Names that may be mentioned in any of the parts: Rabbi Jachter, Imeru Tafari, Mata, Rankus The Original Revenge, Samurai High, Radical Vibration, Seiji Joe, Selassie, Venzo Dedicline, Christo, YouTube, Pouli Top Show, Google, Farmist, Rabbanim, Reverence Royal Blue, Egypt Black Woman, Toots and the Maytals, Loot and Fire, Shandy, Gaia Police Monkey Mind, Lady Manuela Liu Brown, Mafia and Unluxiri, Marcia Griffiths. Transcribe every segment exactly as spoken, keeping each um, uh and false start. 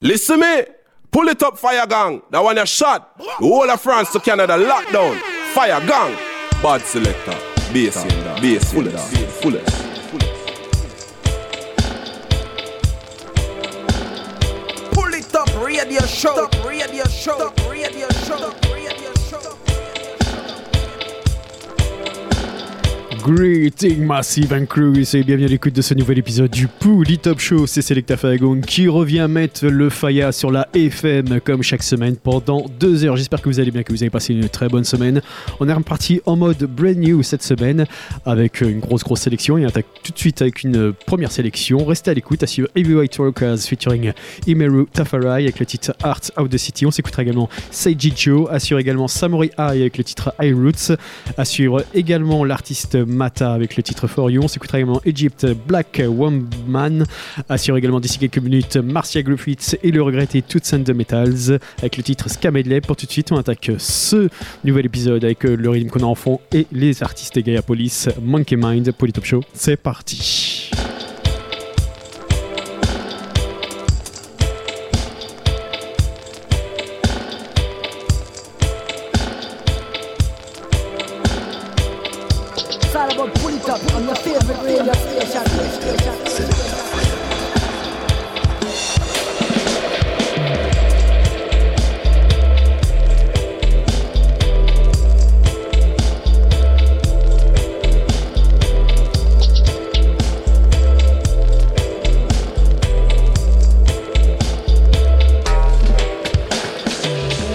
Listen me. Pouli Top Fire Gang. That one you shot. The whole of France to Canada lockdown. Fire Gang. Bad Selecta. Bass in that. Bass in that. Fullest. Pouli Top Radio Show. Top Radio Show. Top Radio Show. Top Radio Show. Greeting Massive and Crew. Et bienvenue à l'écoute de ce nouvel épisode du Pouli Top Show. C'est Selecta Fagon qui revient mettre le Faya sur la F M comme chaque semaine pendant deux heures. J'espère que vous allez bien, que vous avez passé une très bonne semaine. On est reparti en mode brand new cette semaine avec une grosse grosse sélection et on attaque tout de suite avec une première sélection. Restez à l'écoute, à suivre Heavy White Rockers featuring Imeru Tafari avec le titre Art Out the City. On s'écoutera également Seiji Joe, à suivre également Samurai High avec le titre High Roots, à suivre également l'artiste Mata avec le titre For You. On s'écoutera également Egypt Black Woman, assure également d'ici quelques minutes Marcia Griffiths et le regretté Toots and the Maytals avec le titre Scamedley. Pour tout de suite, on attaque ce nouvel épisode avec le rythme qu'on a en fond et les artistes Gaia Police Monkey Mind. Pouli Top Show, c'est parti.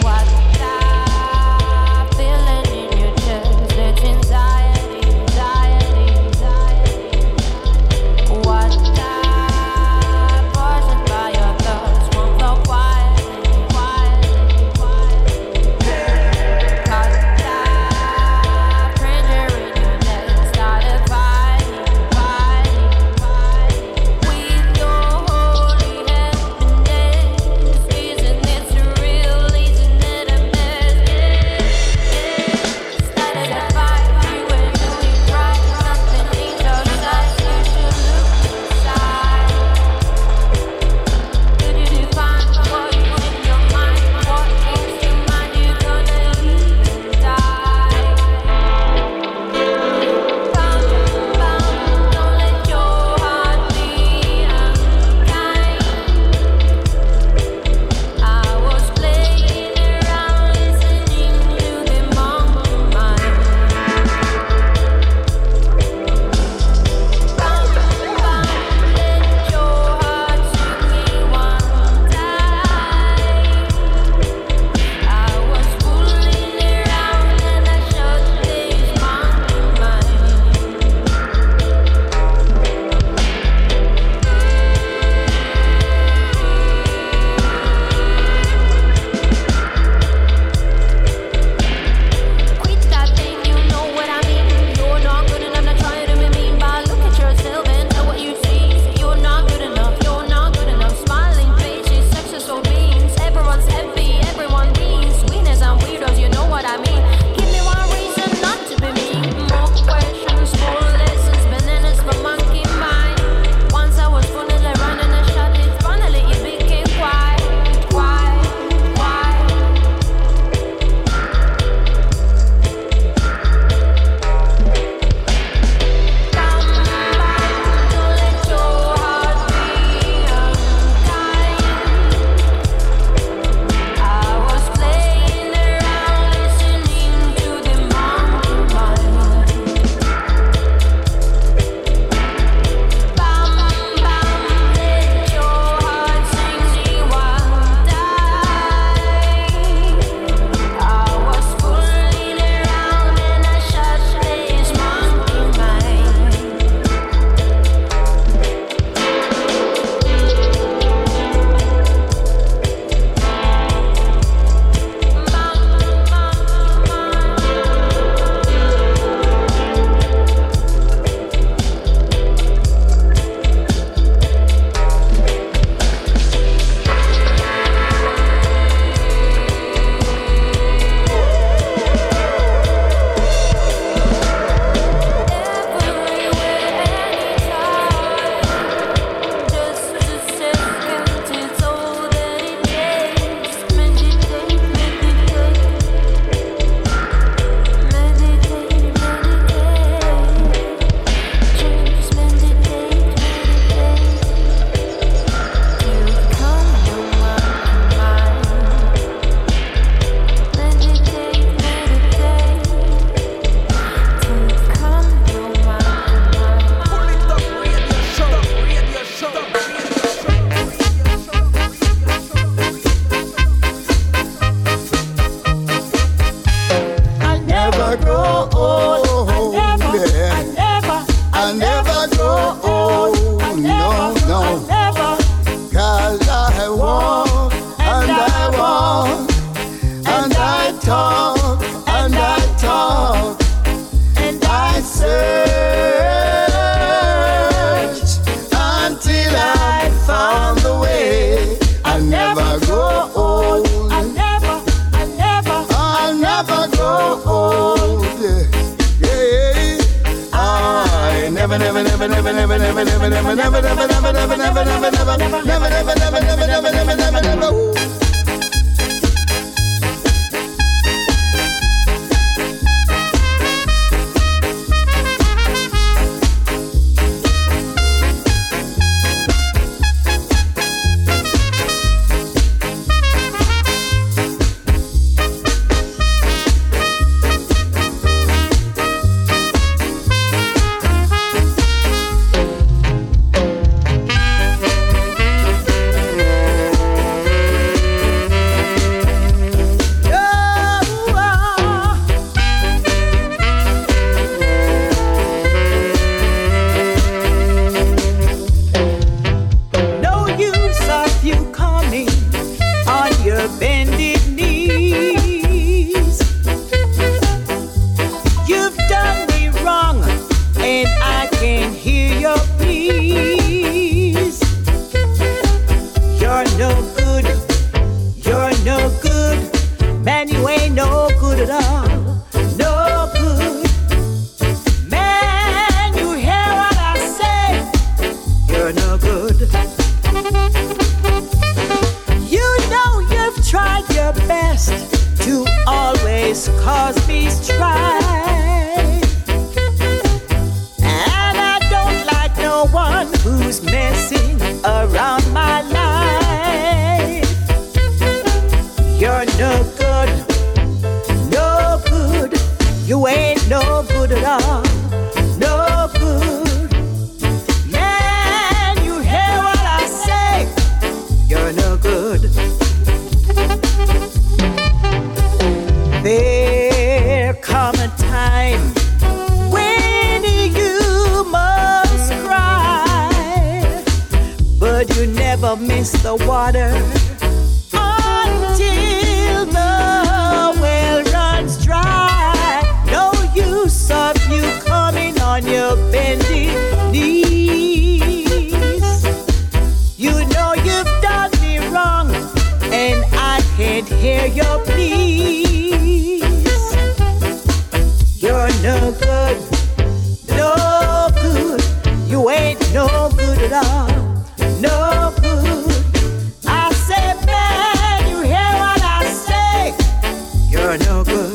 What the your best to always cause me strife. And I don't like no one who's messing around my life. You're no good, no good. You ain't no good at all. Miss the water until the well runs dry. No use of you coming on your bendy knees. You know you've done me wrong, and I can't hear your pleas. You're no good, no good. You ain't no good at all. No good. I said, man, you hear what I say? You're no good.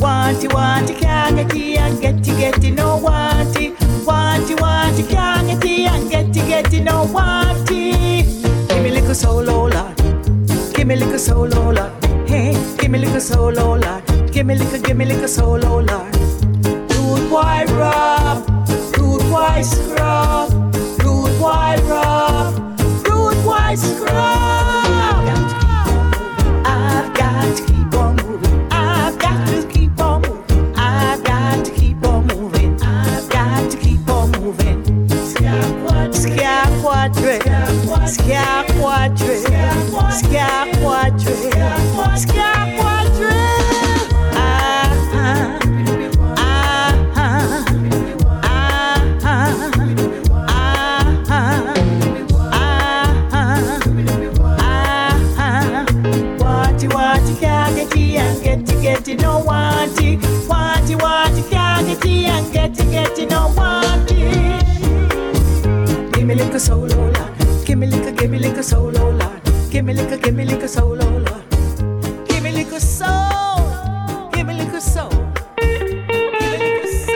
Why? wanty, wanty, can't get and getty, getty, no wanty. Wanty, wanty, can't get and getty, getty, no wanty. Give me little solo lot. Give me little solo lot. Hey, give me little solo lot. Give me little, give me little solo lot. Rude boy rub, rude boy scrub, rude boy rub, rude boy scrub. I've got to keep on moving. I've got to keep on moving. I've got to keep on moving. I've got to keep on moving. Skia quadre, skia quadre, skia quadre, skia quadre. Ah ah ah ah ah ah ah ah. Wanty wanty can't get it and get it get it no wanty. Wanty wanty can't get it and get it get it no wanty. Give me like a solo lot. Give me like a, give me like a solo lot. Give me like a, give me like a solo lot. Give me like a soul. Give me like a soul. Give me like a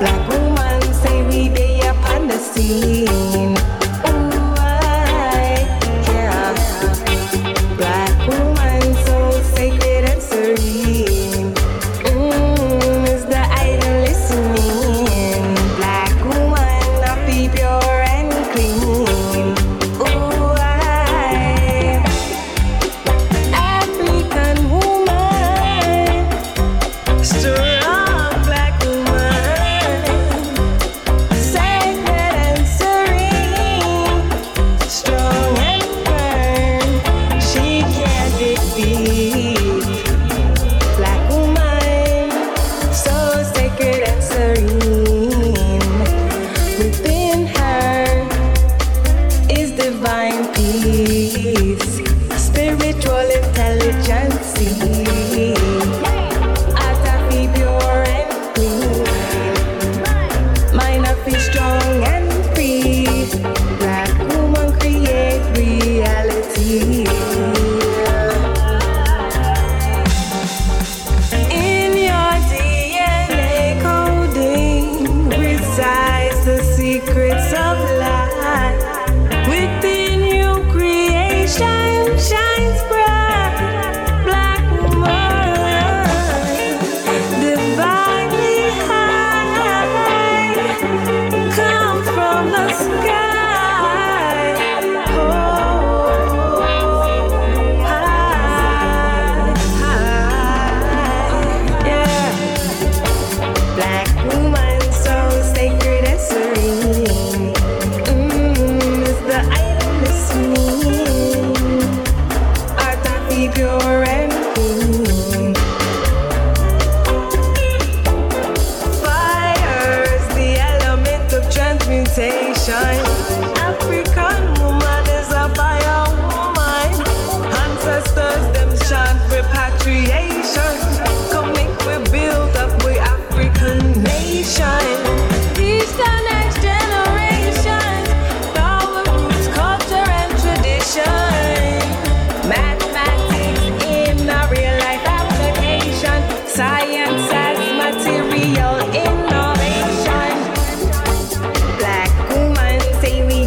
Black woman, say we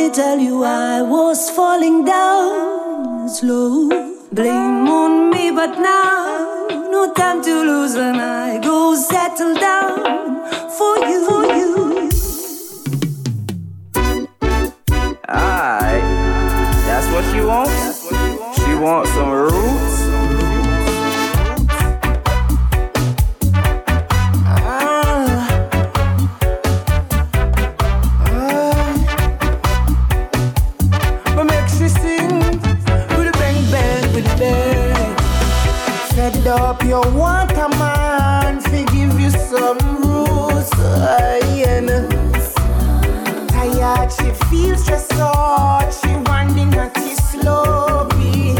me tell you I was falling down slow. Blame on me, but now no time to lose, and I go settle down for you. For you. Alright, that's what she wants. She wants some roots. Up, you want a man to give you some roots, uh, yeah, no. Tired, she feels stressed out, she winding at the slow beat.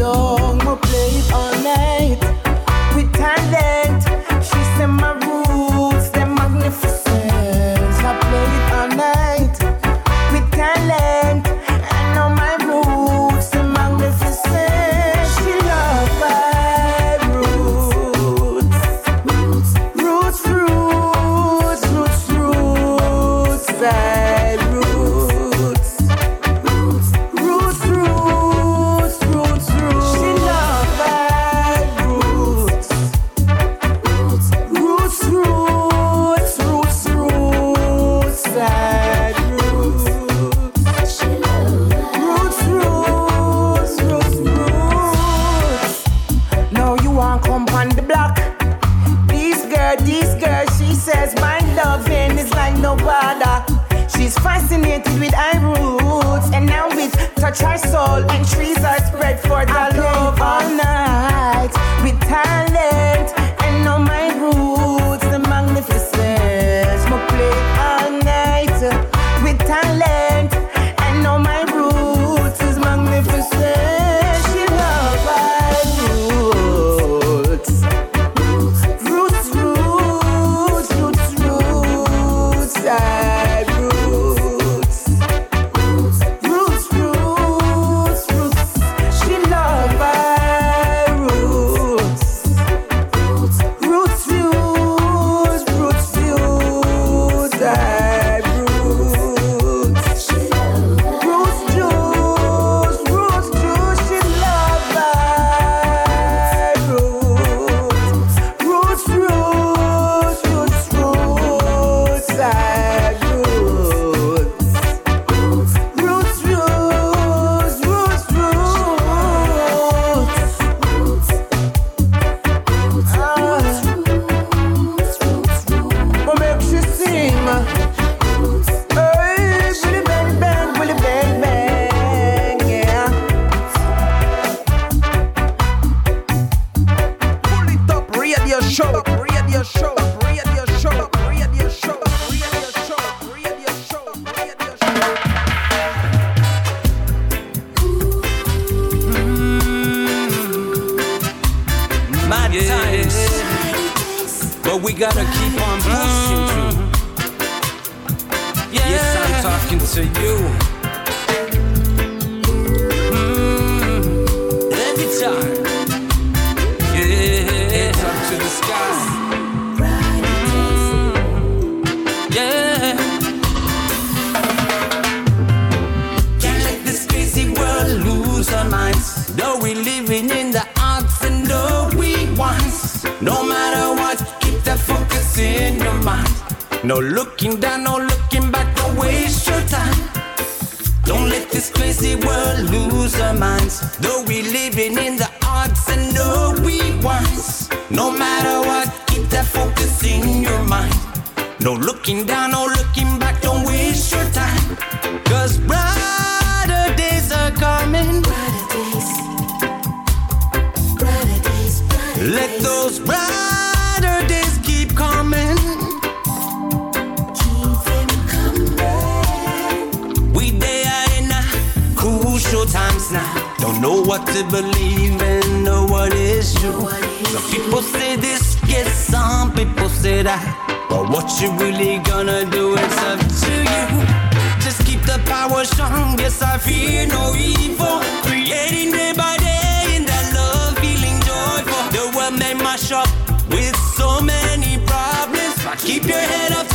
Long, we play it all night with talent. She said my roots, they're magnificent. I play it all night with talent. I know my roots, they're magnificent. She loves us. Fascinated with our roots, and now it touch our soul, and trees are spread for the I love all night with talent, and all my roots the magnificence. We play all night with talent, and all my roots is magnificent. She love our roots, roots, roots, roots, roots. I keep your head up to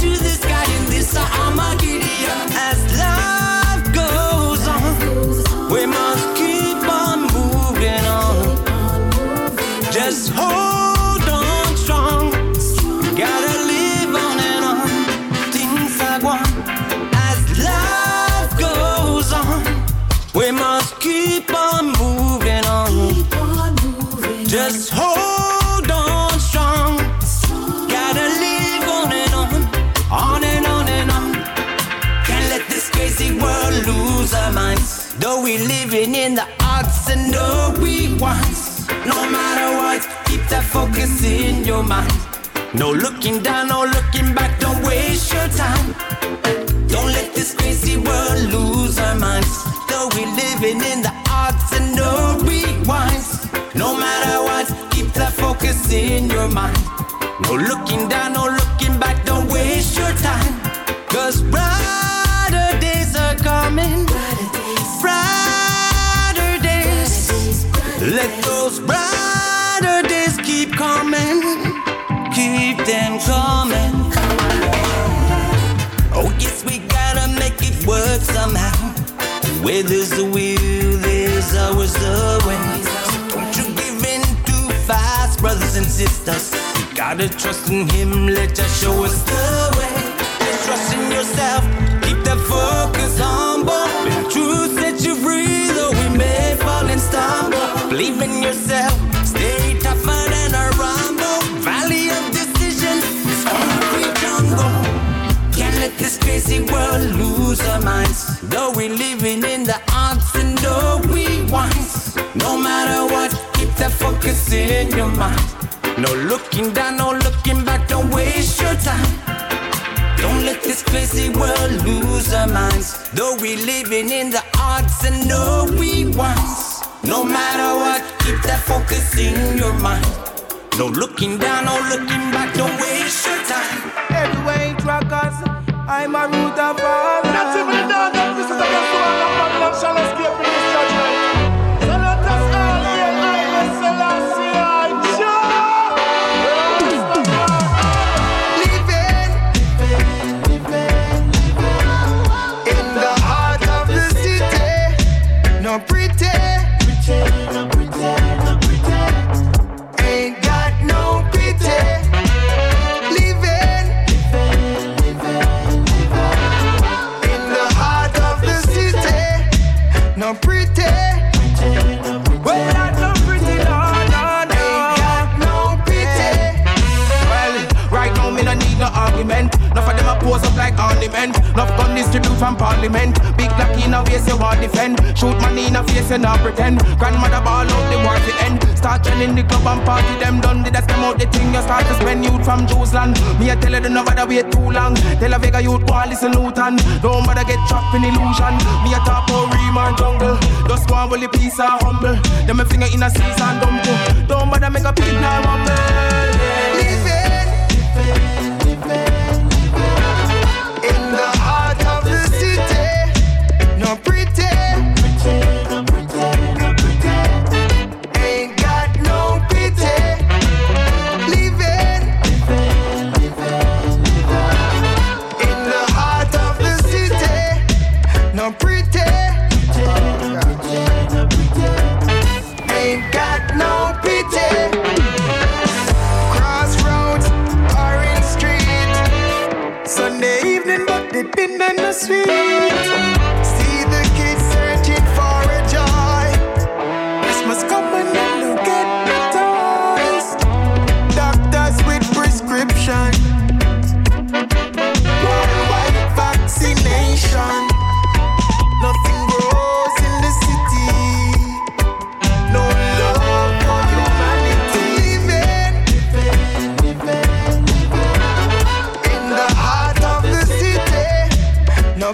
the sky in this Armageddon. As love goes our minds. Though we living in the odds and all we want. No matter what, keep that focus in your mind. No looking down, no looking back, don't waste your time. Don't let this crazy world lose our minds. Though we living in the odds and all we want. No matter what, keep that focus in your mind. No looking down, no looking back, don't waste your time. Cause brighter days are coming. Brighter days. Let those brighter days keep coming. Keep them coming. Oh yes, we gotta make it work somehow. Where there's a will, there's always a way. So don't you give in too fast, brothers and sisters. You gotta trust in him, let us show us the way. Trust in yourself, keep that focus humble. The truth sets you free, though we may fall and stumble. Believe in yourself, stay tougher than a rumble. Valley of decision, it's hungry jungle. Can't let this crazy world lose our minds. Though we living in the odds and though we want. No matter what, keep that focus in your mind. No looking down, no looking back, don't waste your time. Don't let this crazy world lose our minds. Though we living in the odds and all we want. No matter what, keep that focus in your mind. No looking down, no looking back, don't waste your time. Heavyweight rockers, I'm a root of all. Not even down, this is the best one. The problem shall escape in this judgment. So let us all hear I was the last year. Enough of them a pose up like ornament. Enough gun distribute from parliament. Big black in a face you want defend. Shoot money in a face you not pretend. Grandmother ball out the war to end. Start chilling the club and party them done. They just come out the thing you start to spend. Youth from Jerusalem. Me I tell you don't bother wait too long. Tell a Vega youth boy listen Luton. Don't bother get trapped in illusion. Me I talk about Riemann jungle. Just one will the peace are humble. Them a finger in a season dumb too. Don't bother make a people now humble. Sweet. See the kids searching for a joy. Christmas coming and you get the toys. Doctors with prescription. Worldwide vaccination. Nothing grows in the city. No love for humanity. Living, living, living in the heart of the city. No.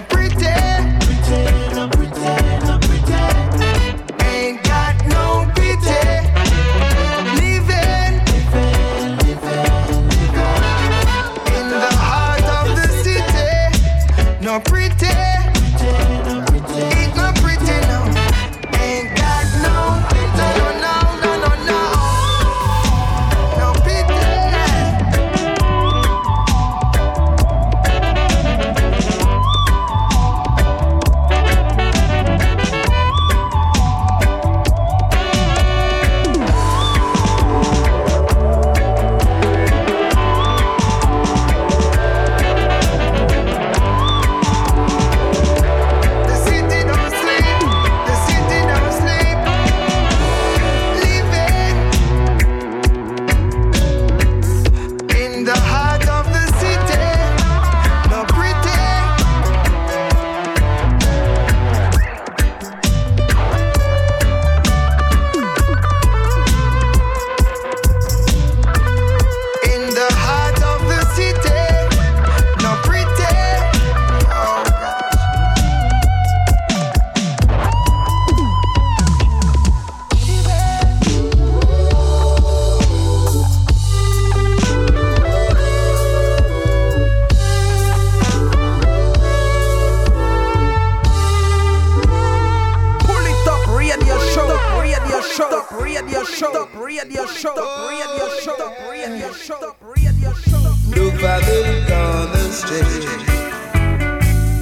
Show, Radio Show, Radio Show, Radio Show. Look by the corner street.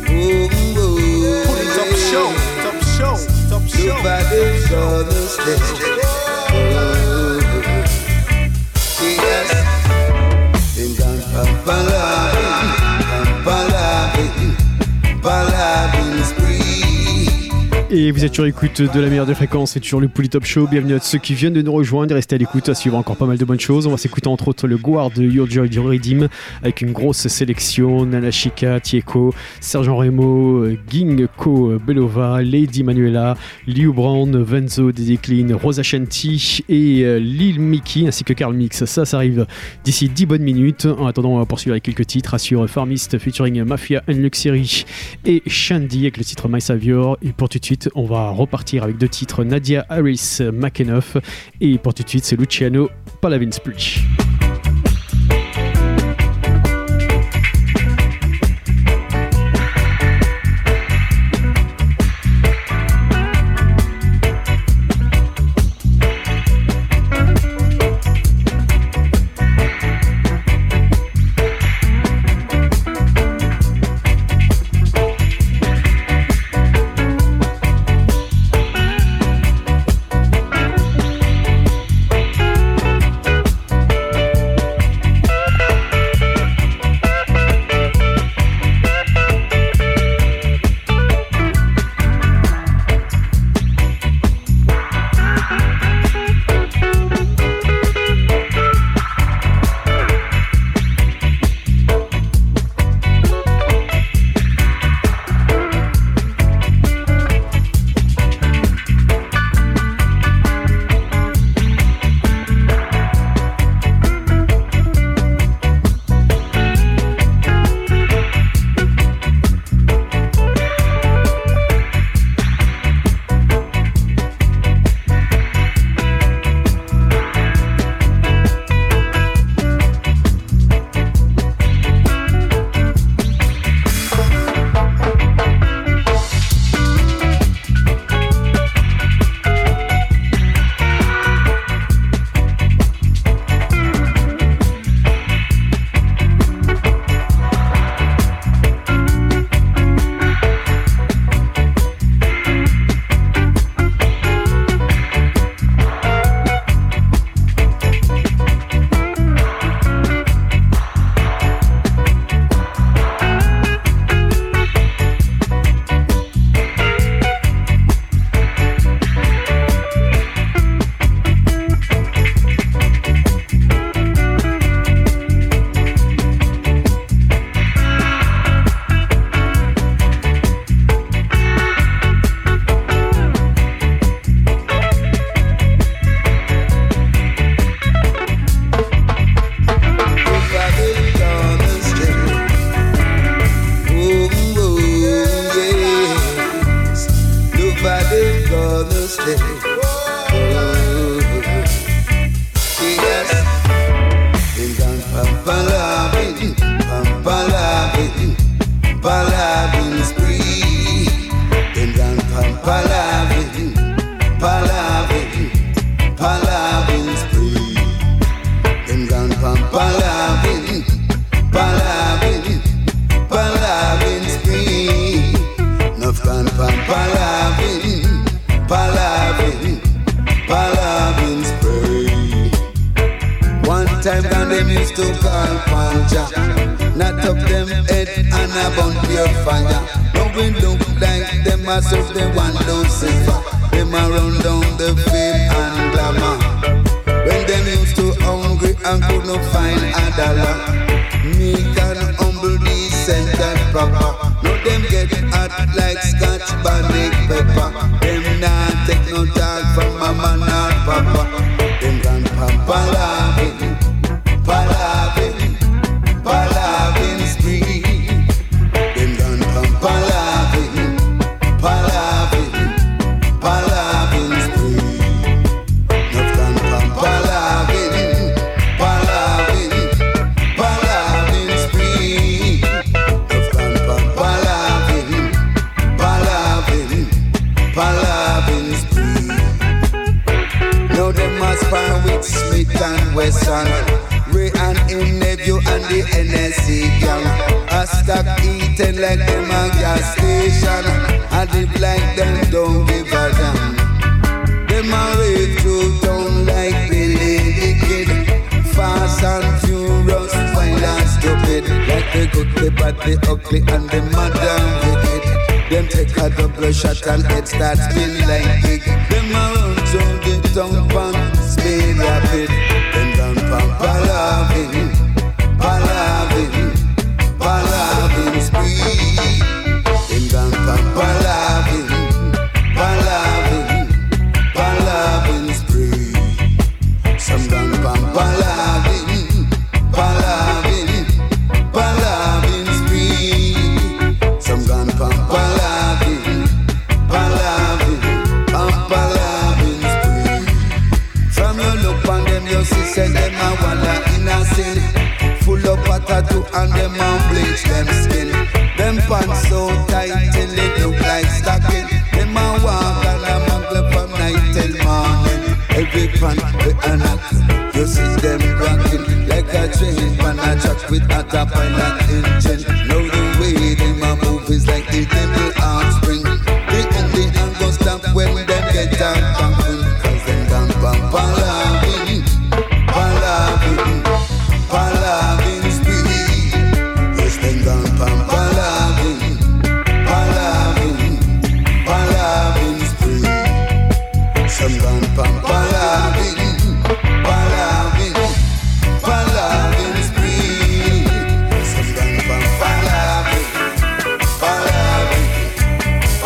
Boom, boom. Pouli Top Show, Top Show, Top Show. Look by the corner street. Yes. Then down, pam, pam, pam, pam, pam, pam. Et vous êtes sur l'écoute de la meilleure des fréquences, c'est toujours le Pouli Top Show. Bienvenue à ceux qui viennent de nous rejoindre, restez à l'écoute, à suivre encore pas mal de bonnes choses. On va s'écouter entre autres le Guard de Your Joy du Redim avec une grosse sélection: Nana Chica Tieco, Sergent Remo Gingko Belova, Lady Manuela Liu Brown, Venzo Dedicline, Rosa Shanti et Lil Mickey, ainsi que Carl Mix. Ça, ça arrive d'ici dix bonnes minutes. En attendant, on va poursuivre avec quelques titres. Assure Farmist featuring Mafia and Unluxiri et Shandy avec le titre My Savior. Et pour tout de suite, on va repartir avec deux titres, Nadia Harris Makenoff, et pour tout de suite c'est Luciano Palavin Splish. Western, Ray and him nephew and the N S C gang. I stack eating like them on gas station, and the black them don't give a damn. Them a rave through town like Billy the Kid, fast and furious, wild and stupid, like the good, the bad, the ugly, and the mad and wicked. Them take a double shot and it starts spin like big. Them a run to the town pump, speed rapid. Them down pump, palavin, palavin, palavin speed. Them down pump, palavin, palavin, palavin speed. Some down pump, palavin, palavin, palavin speed. Some down pump, palavin. Send them a walla innocent, full of tattoo and them a bleach them skin. Them pants so tight till they look like stocking. Them a walk and a muggle from night till morning. Every pant with an axe, you see them rocking like a train pan a truck with a top and an engine. Now the way them a move is like the devil offspring. They in the hand go stamp when them get down pumping, 'cause them down pump and palavin speed, yes, them down pam palavin, palavin, palavin speed. Some down pam palavin, palavin, palavin speed. Some down pam palavin, palavin,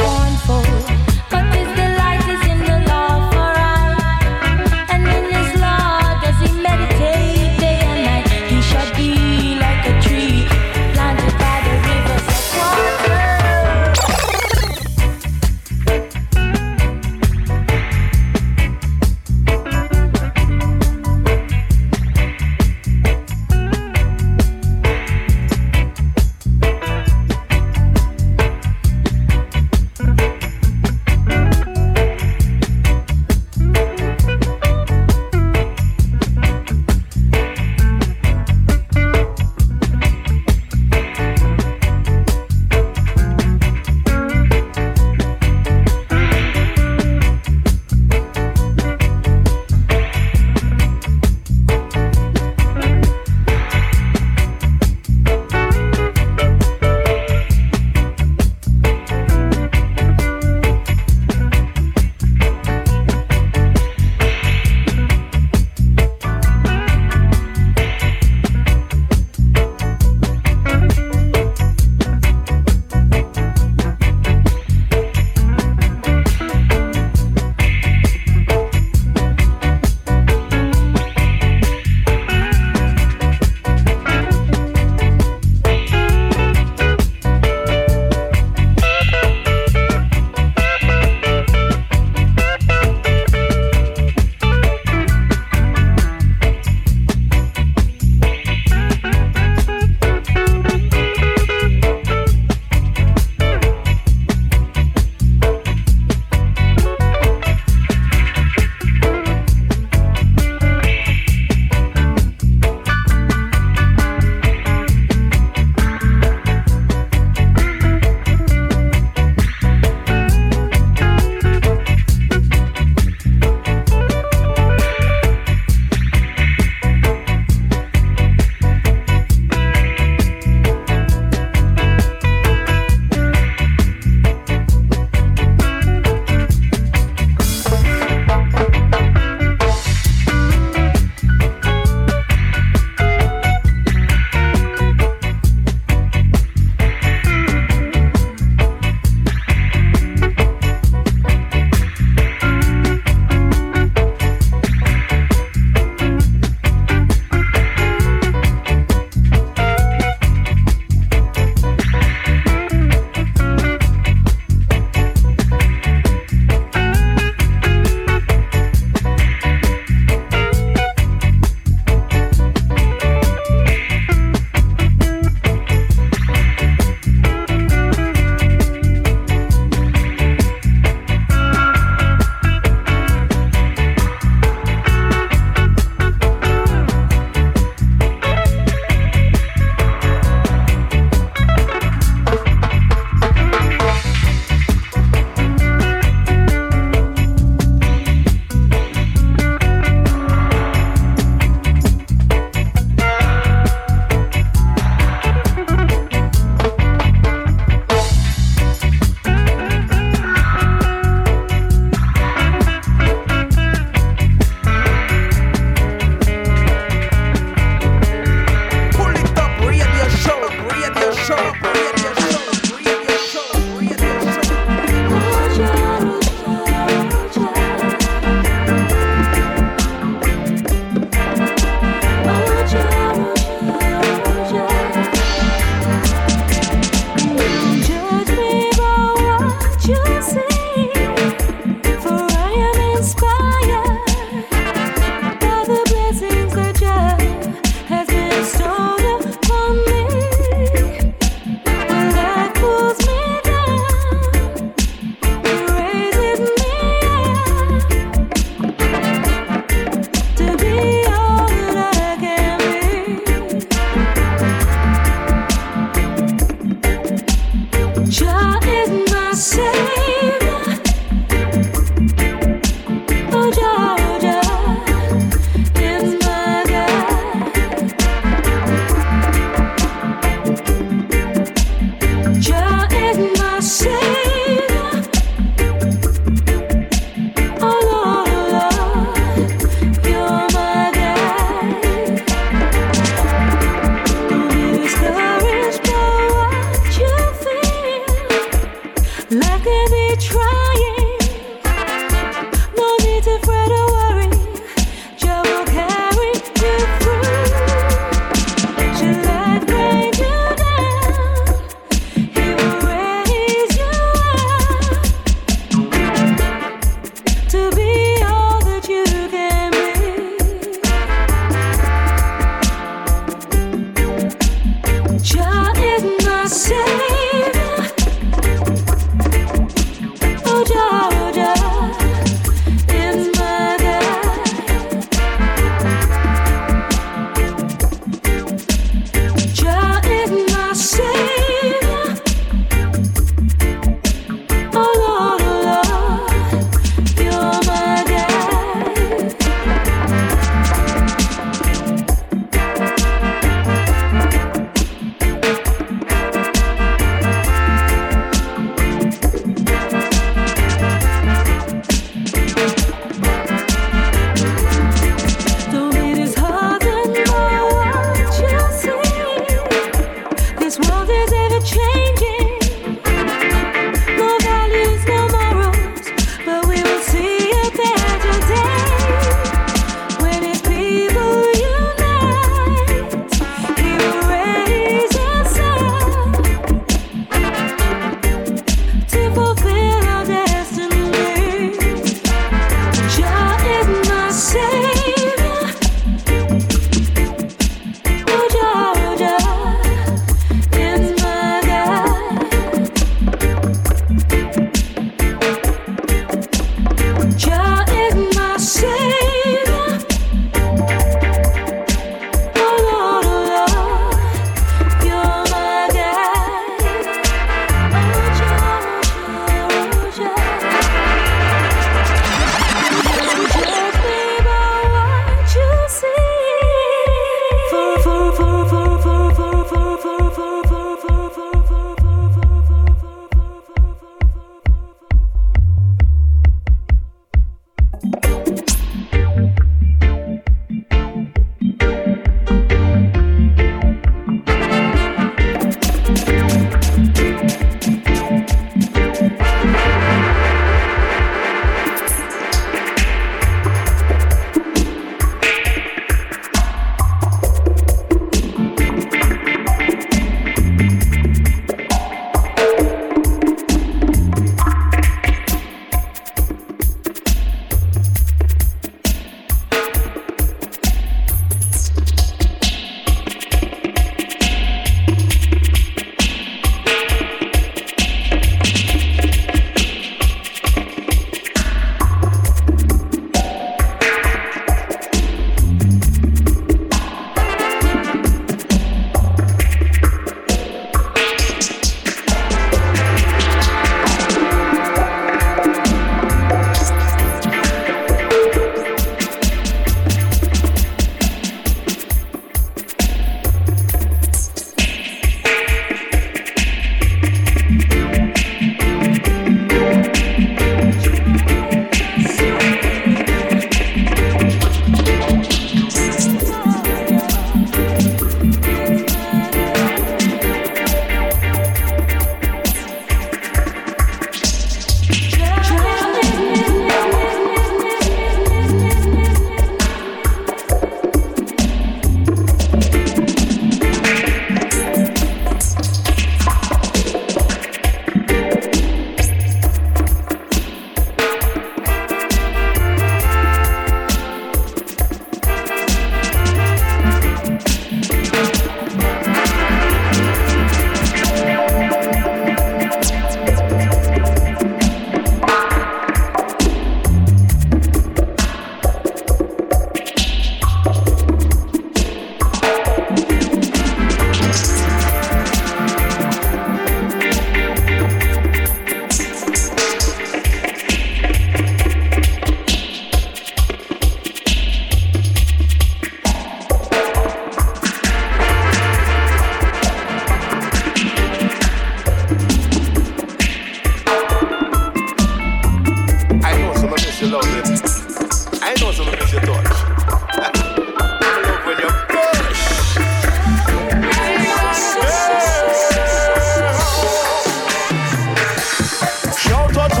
Shout out to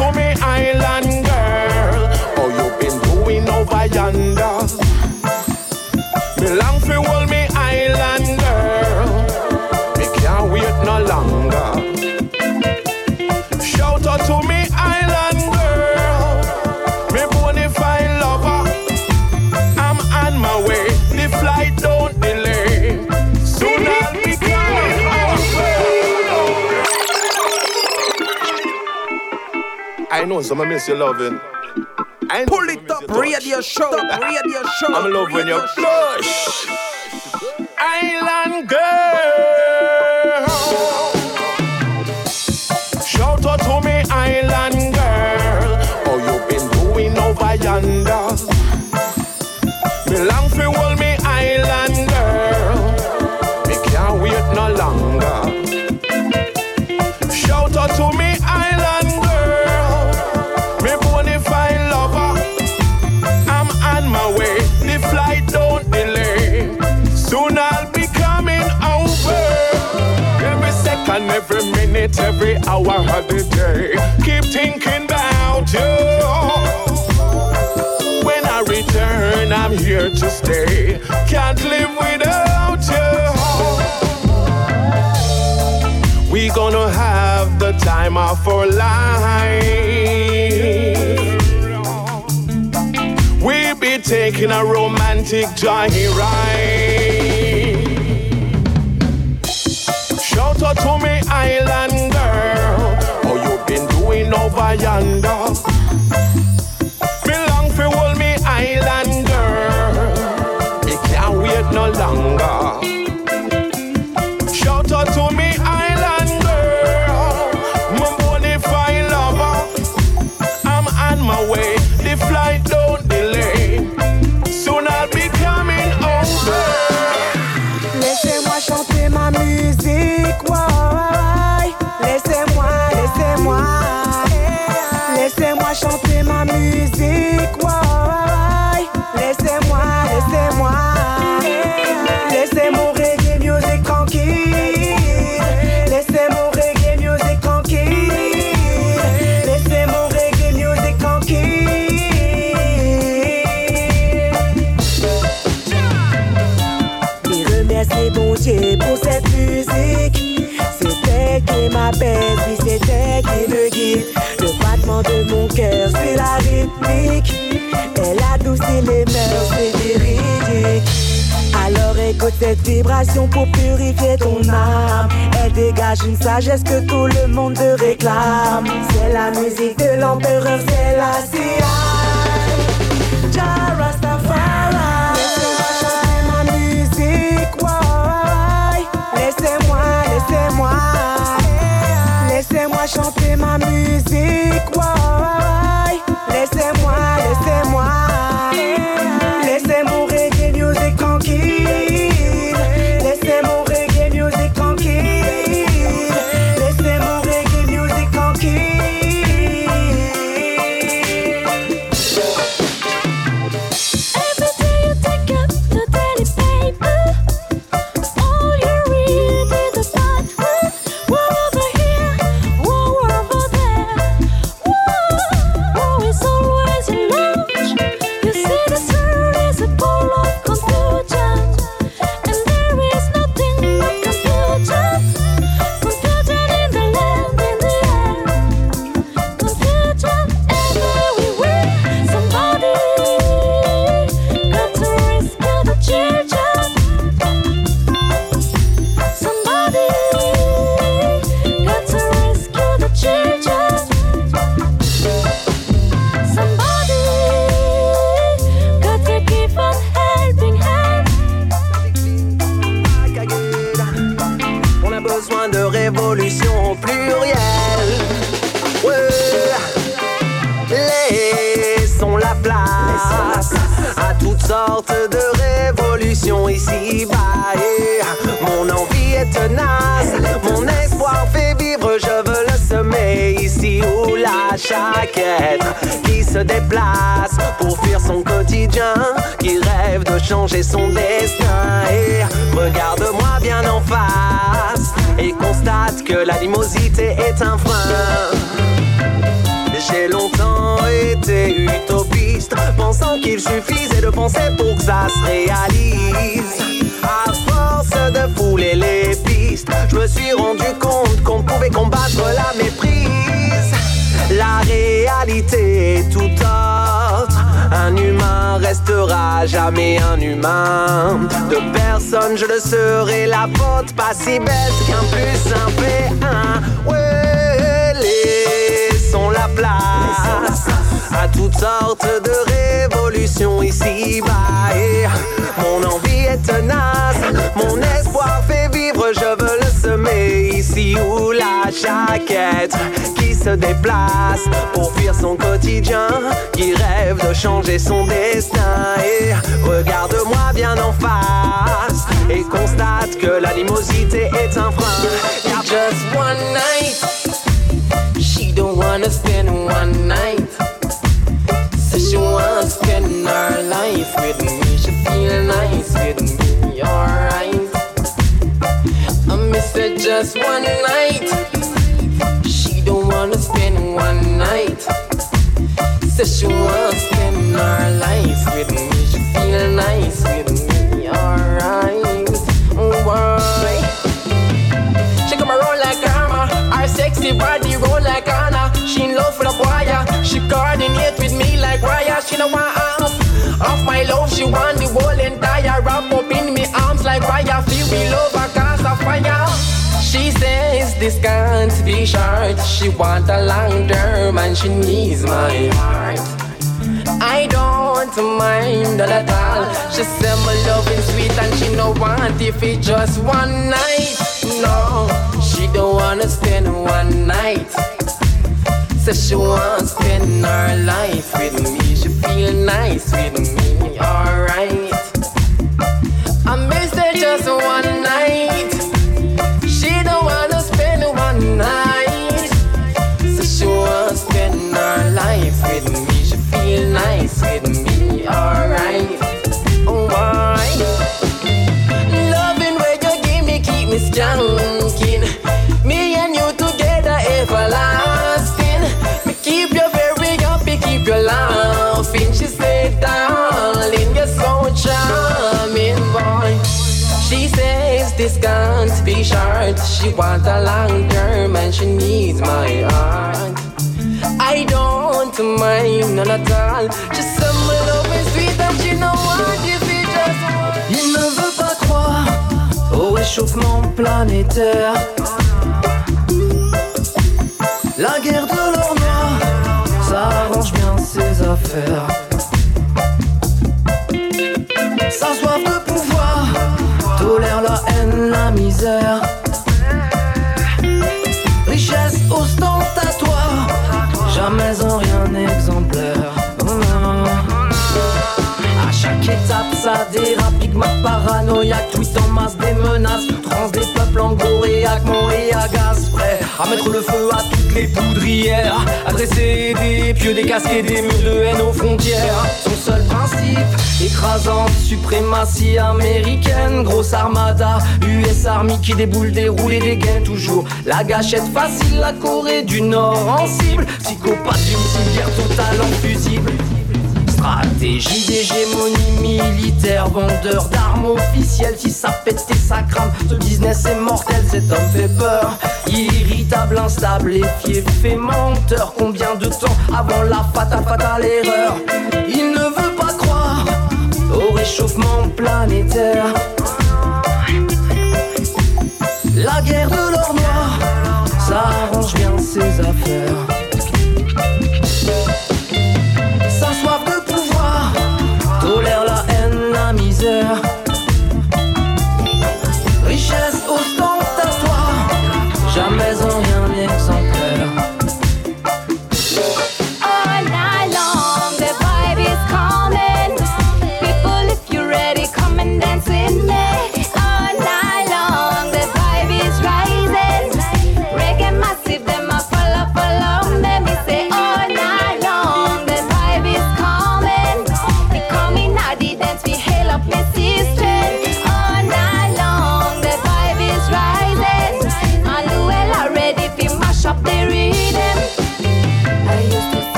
so I miss your loving. I pull it up, radio show, radio show. I'm in love when you push. Island girl. Shout out to me, island girl. Oh, you've been doing over yonder. Me long for hold me, island girl. Me can't wait no longer. Shout out to me, island girl. Me bonafide lover. I'm on my way. The flight don't delay. Soon I'll be coming over. Every second, every minute, every hour of the day. Keep thinking about you. Return, I'm here to stay. Can't live without you. We gonna have the time of our life. We be taking a romantic joyride. Shout out to me, island girl. Oh, you've been doing over yonder. Island girl, me can't wait no longer. Shout out to me, island girl, my bonafide lover. I'm on my way, the flight don't delay. Soon I'll be coming over. Laissez-moi chanter ma musique, why? Laissez-moi, laissez-moi, laissez-moi chanter ma musique, why? Laissez-moi, laissez-moi, laissez mon reggae music tranquille. Laissez mon reggae music tranquille. Laissez mon reggae music tranquille. Et remerciez bon Dieu pour cette musique. C'est elle qui m'appelle, puis c'est elle qui me guide. Le battement de mon cœur, c'est la rythmique. Elle adoucit les mœurs, c'est véridique. Alors écoute cette vibration pour purifier ton âme. Elle dégage une sagesse que tout le monde te réclame. C'est la musique de l'empereur, c'est la Sia Ja Rastafari. Laissez-moi chanter ma musique, why? Laissez-moi, laissez-moi, laissez-moi chanter ma musique, why? Laissez-moi, laissez-moi, laissez mon reggae music tranquille. Laissez mon reggae music tranquille. Laissez mon reggae music tranquille. Every day you take up the daily paper. All you read is the bad word. War over here, war over there. War, war is always in love. You see this world is a ball of confusion. And there is nothing but confusion. Confusion in the land, in the air. Confusion everywhere. Somebody got to rescue the children. Somebody got to rescue the children. Somebody got to give a helping hand. On a besoin de révolution plurielle. Ouais. Laissons la place à toutes sortes de révolutions ici-bas. Et mon envie est tenace, mon espoir fait vivre. Je veux le semer ici ou là. Chaque être qui se déplace pour fuir son quotidien, qui rêve de changer son destin. Et regarde-moi bien en face et constate que l'animosité est un frein. J'ai longtemps été utopiste, pensant qu'il suffisait de penser pour que ça se réalise. À force de fouler les pistes, je me suis rendu compte qu'on pouvait combattre la méprise. La réalité est tout autre. Un humain restera jamais un humain. De personne je le serai la faute, pas si bête qu'un plus un fait un. Ouais, laissons la la place à toutes sortes de révolutions ici-bas. Et mon envie est tenace, mon espoir fait vivre, je veux le semer ici où la jaquette qui se déplace pour fuir son quotidien, qui rêve de changer son destin. Et regarde-moi bien en face et constate que l'animosité est un frein. Car just one night, she don't wanna spend one night, so she wanna spend her life with me. She feel nice with me, alright. I miss her just one night. She don't wanna spend one night, so she wanna spend her life with me. She feel nice with me, alright. Why? She come around like grandma, her sexy body roll like Anna. She in love with a wire, she coordinate with me like wire. She don't want off, off my love, she want the whole entire. Wrap up in me arms like wire, feel me love a cause of fire. She says this can't be short, she want a long term and she needs my heart. I don't mind all at all, she said my love is sweet and she no want if it just one night. No, she don't wanna spend one night, so she wanna spend her life with me. She feel nice with me, alright. I miss her just one night, she don't wanna spend one night, so she wanna spend her life with me. Feel nice with me, alright. Oh, why? Loving where you give me, keep me skunking. Me and you together, everlasting. Me keep you very happy, keep you laughing. She said, darling, you're so charming, boy. She says this can't be short. She wants a long term and she needs my heart. I don't to mine, none at all. Just some love is sweet and she know what if it just wants. Il ne veut pas croire au réchauffement planétaire, la guerre de l'or noir, ça arrange bien ses affaires. Sa soif de pouvoir tolère la haine, la misère. Richesse ostentatoire, jamais en rien exemplaire. À chaque étape ça dérape, pigma paranoïaque, tweet en masse des menaces, trans des peuples anglo-réac, montréac, gaz prêt à mettre le feu à toutes les poudrières, adresser des pieux, des casques et des murs de haine aux frontières. Son seul principe, écrasante suprématie américaine, grosse armada, U S Army qui déboule, déroule et dégaine toujours la gâchette facile, la Corée du Nord en cible, psychopathe d'une civière totale en fusible. Stratégie d'hégémonie militaire, vendeur d'armes officielles, si ça pète et ça crame, ce business est mortel, cet homme fait peur. Irritable, instable, et fait menteur, combien de temps avant la fatale, fatale erreur. Il ne veut pas croire au réchauffement planétaire, la guerre de l'or noir, ça arrange bien ses affaires. Sa soif de pouvoir tolère la haine, la misère. Richesse ostentatoire, jamais en rien n'est exemplaire.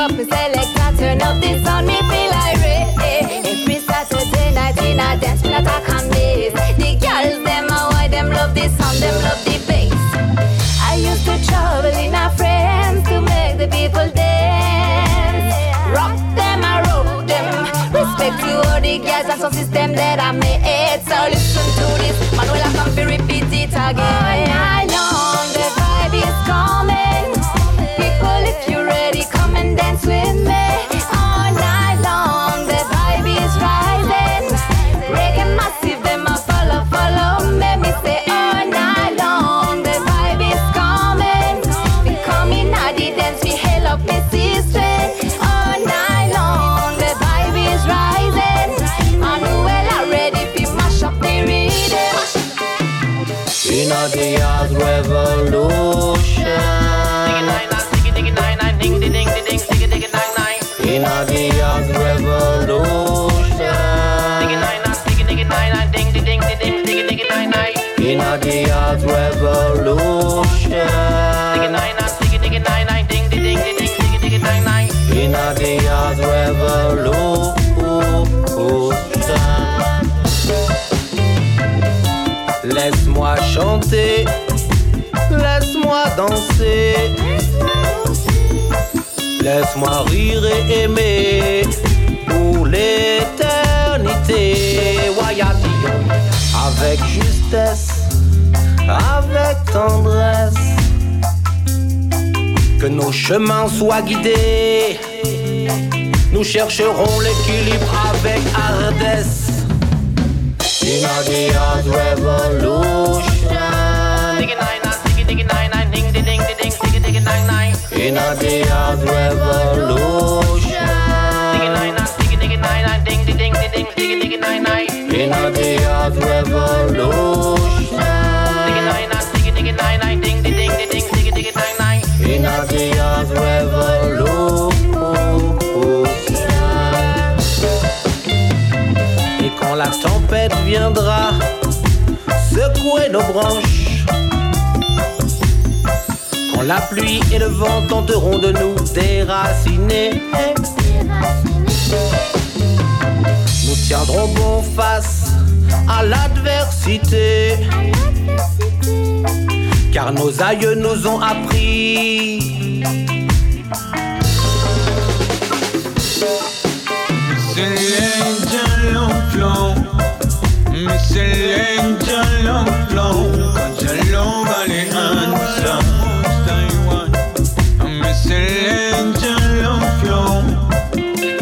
Up and Selecta, turn up this on me, feel irate. Every Saturday night in a dance, we not talk on this. The girls, them and why them love this song, them love the bass. I used to trouble in our friends to make the people dance. Rock them, I rock them. Respect to all the girls and some system that I made. So listen to this, Manuela, come be repeat it again. All night long, the vibe India's revolution. In India's revolution. In India's revolution. Nadia's revolution. Laisse-moi chanter, laisse-moi danser, laisse-moi rire et aimer pour l'éternité. Avec justesse, avec tendresse, que nos chemins soient guidés. Nous chercherons l'équilibre avec hardesse. In Nadia's revolution. In Nadia's revolution. In Nadia's revolution. In Nadia's revolution. La tempête viendra secouer nos branches. Quand la pluie et le vent tenteront de nous déraciner, nous tiendrons bon face à l'adversité, car nos aïeux nous ont appris. Mais c'est l'aide de l'emploi. Quand je l'en bats les hands. Mais c'est l'aide de l'emploi.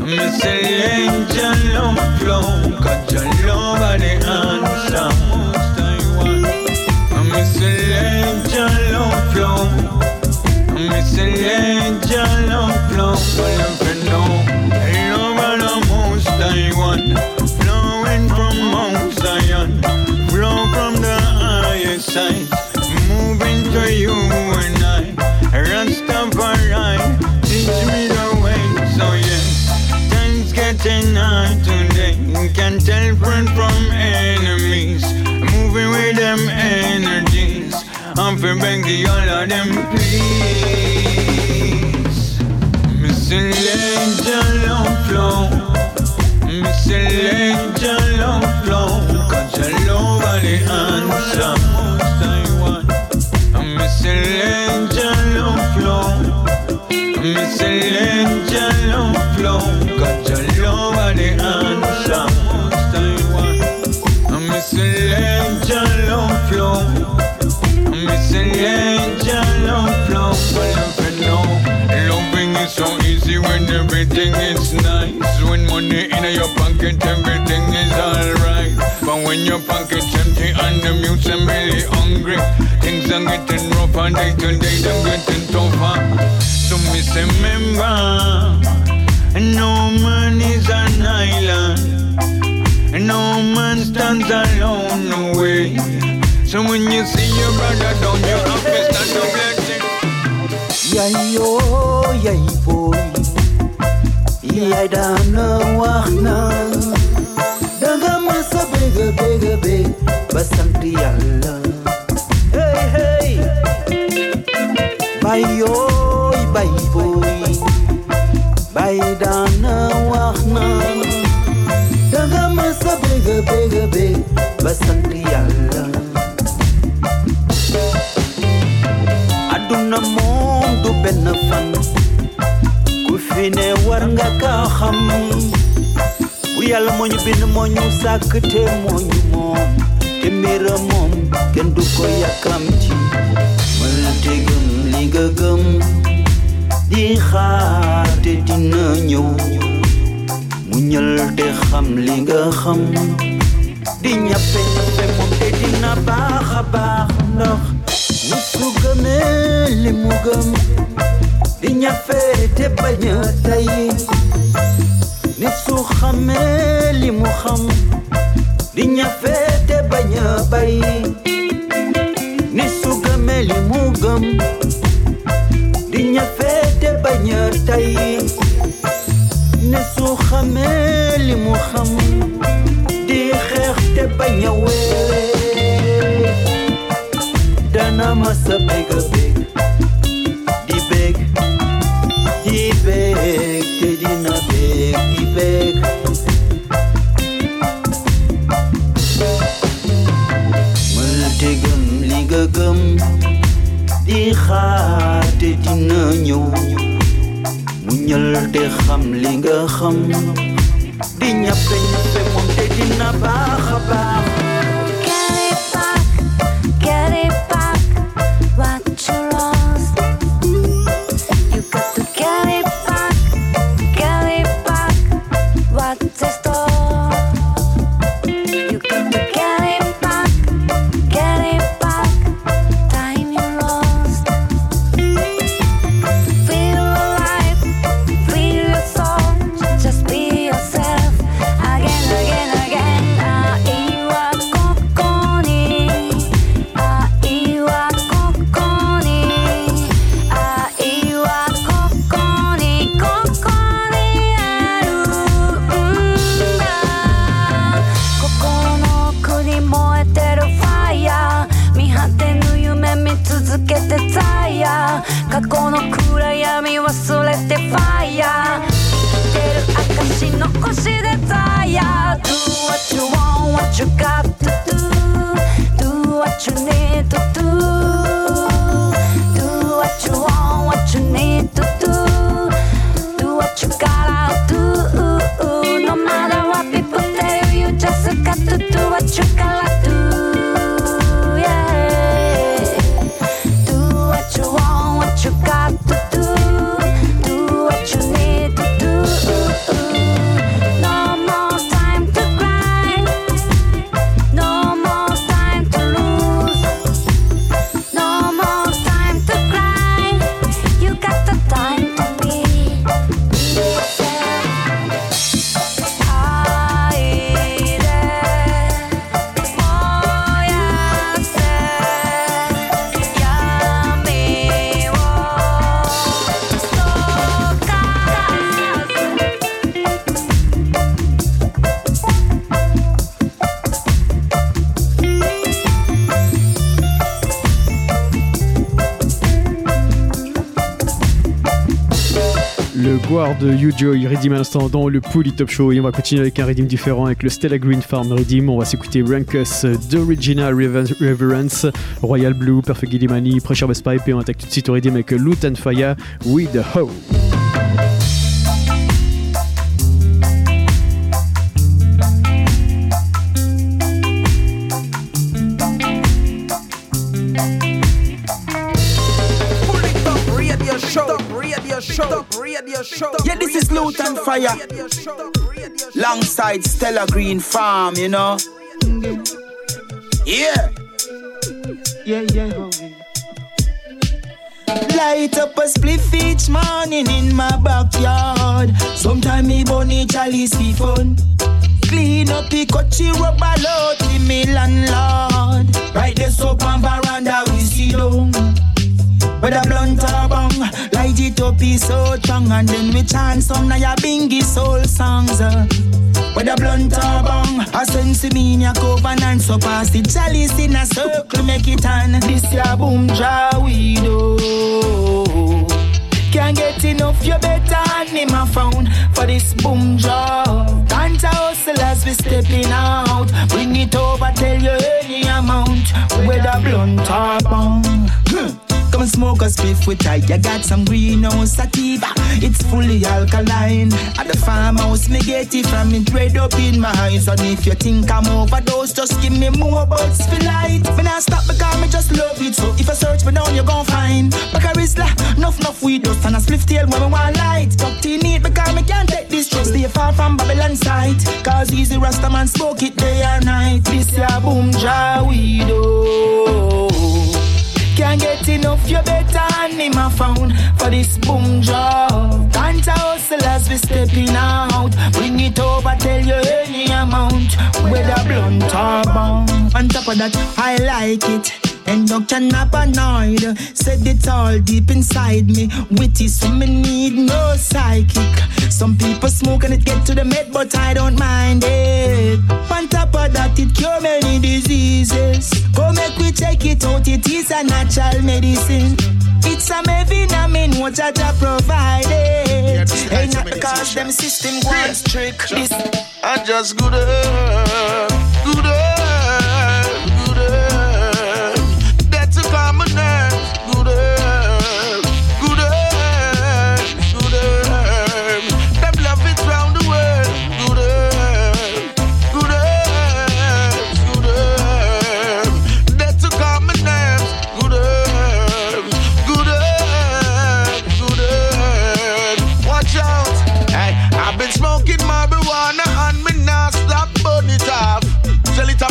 Mais c'est l'aide de l'emploi. Quand je l'en bats les hands. Mais c'est l'aide de l'emploi. Mais c'est l'aide de l'emploi. Blowing from Mount Zion, blow from the highest side, moving to you and I, Rastafari, teach me the way, so yes, time's getting hard today, can tell friend from enemies, moving with them energies, I'm for beg the all of them please, Mister Lady Flow. Mais c'est l'aide de l'emploi. Quand je l'en bats les hands. Mais c'est l'aide de l'emploi. Mais c'est l'aide de l'emploi. Quand je l'en bats les hands. Mais c'est l'aide de l'emploi. Mais c'est l'aide de l'emploi. Loving is so easy when everything is nice. When money in your pocket, everything is alright. But when your pocket's empty and the museum really hungry, things are getting rougher, day to day they're getting tougher. So me say, remember, no man is an island, no man stands alone, no way. So when you see your brother down, you have to stand up like this. Yayo, yay boy. I don't know what now. Don't come with a bigger, bigger, big, but something I love. Hey, hey, bye, oh, bye, boy. Bye, don't know what now. Don't come with a bigger, bigger, big, but something I love. I don't know more to benefit. Fine war nga ka xam bu yàlla moo ñu bind moo ñu sàkk te moo ñu moom te mira moom kenn du ko yàkkam ci mën na te gëm li nga gëm di xaar te dina ñëw mu ñal te xam li nga xam di ñappe ñappe moom te dina baax a baax ndax nit ku gëmee li mu gëm di ñafe te bañ a tayi nit su xamee li mu xam di ñafe te bañ a bayi nit ñoom di ñafete bañ a tay ne su xamee li mu xam di xeex te bañ a wee dana ma sa bég a bég di bég di bég te dina bég di bég mël te gëm li nga gëm di xaar te dina ñëw muñal te xam li nga xam di ñappe ñappe moom te dina baax a baax de Yujo, il redeem à l'instant dans le Pouli Top Show et on va continuer avec un redeem différent avec le Stella Green Farm redeem. On va s'écouter Rankus The Original Revenge, Reverence Royal Blue, Perfect Guilimani, Pressure Best Pipe et on attaque tout de suite au redeem avec Loot and Fire with the Ho. Yeah, this is Loot and Fire. Longside Stella Green Farm, you know. Yeah. Yeah, yeah. Light up a spliff each morning in my backyard. Sometimes me bunny chalice be fun. Clean up the cutchy rubber load with me landlord. Right there soap and veranda we see down. With a blunt or a bong, light it up is so strong. And then we chant some Naya Bingy soul songs. With a blunt or a bong, a sense me in your covenant. So pass the chalice in a circle, make it on. This ya boom jaw we do. Can't get enough, you better name a phone for this boom jaw. Can't hustle as we stepping out. Bring it over, tell you any amount. With a blunt or a bong. Come smoke a spiff with I. You got some greenhouse sativa. It's fully alkaline. At the farmhouse, me get it from it red up in my eyes. And if you think I'm overdose, just give me more buds for light. When I stop because me just love it. So if I search me down, you gon' find. Bacarisla, nuff nuff weed dust and a spliff tail when we want light. Talk to you need because me can't take this trust. Stay far from Babylon site. Cause easy rasta man smoke it day and night. This ya boom ja we do. Can't get enough, you better name a phone for this boom job. Can't hustle as we stepping out. Bring it over, tell you any amount. With a blunt or bong. On top of that, I like it. and you cannot annoy. Said it all deep inside me. Witty, some need no psychic. Some people smoke and it get to the med, but I don't mind it. On top of that, it cure many diseases. Go make we check it out, it is a natural medicine. It's a mevinamine, what Jaja provided. Ain't not because them system wants trick. This I just good up, good up, good up. That's a common name. Good up, good up, good up. Them love it round the world. Good up, good up, good up. That's a common name. Good up, good up, good up. Watch out. Hey, I've been smoking marijuana.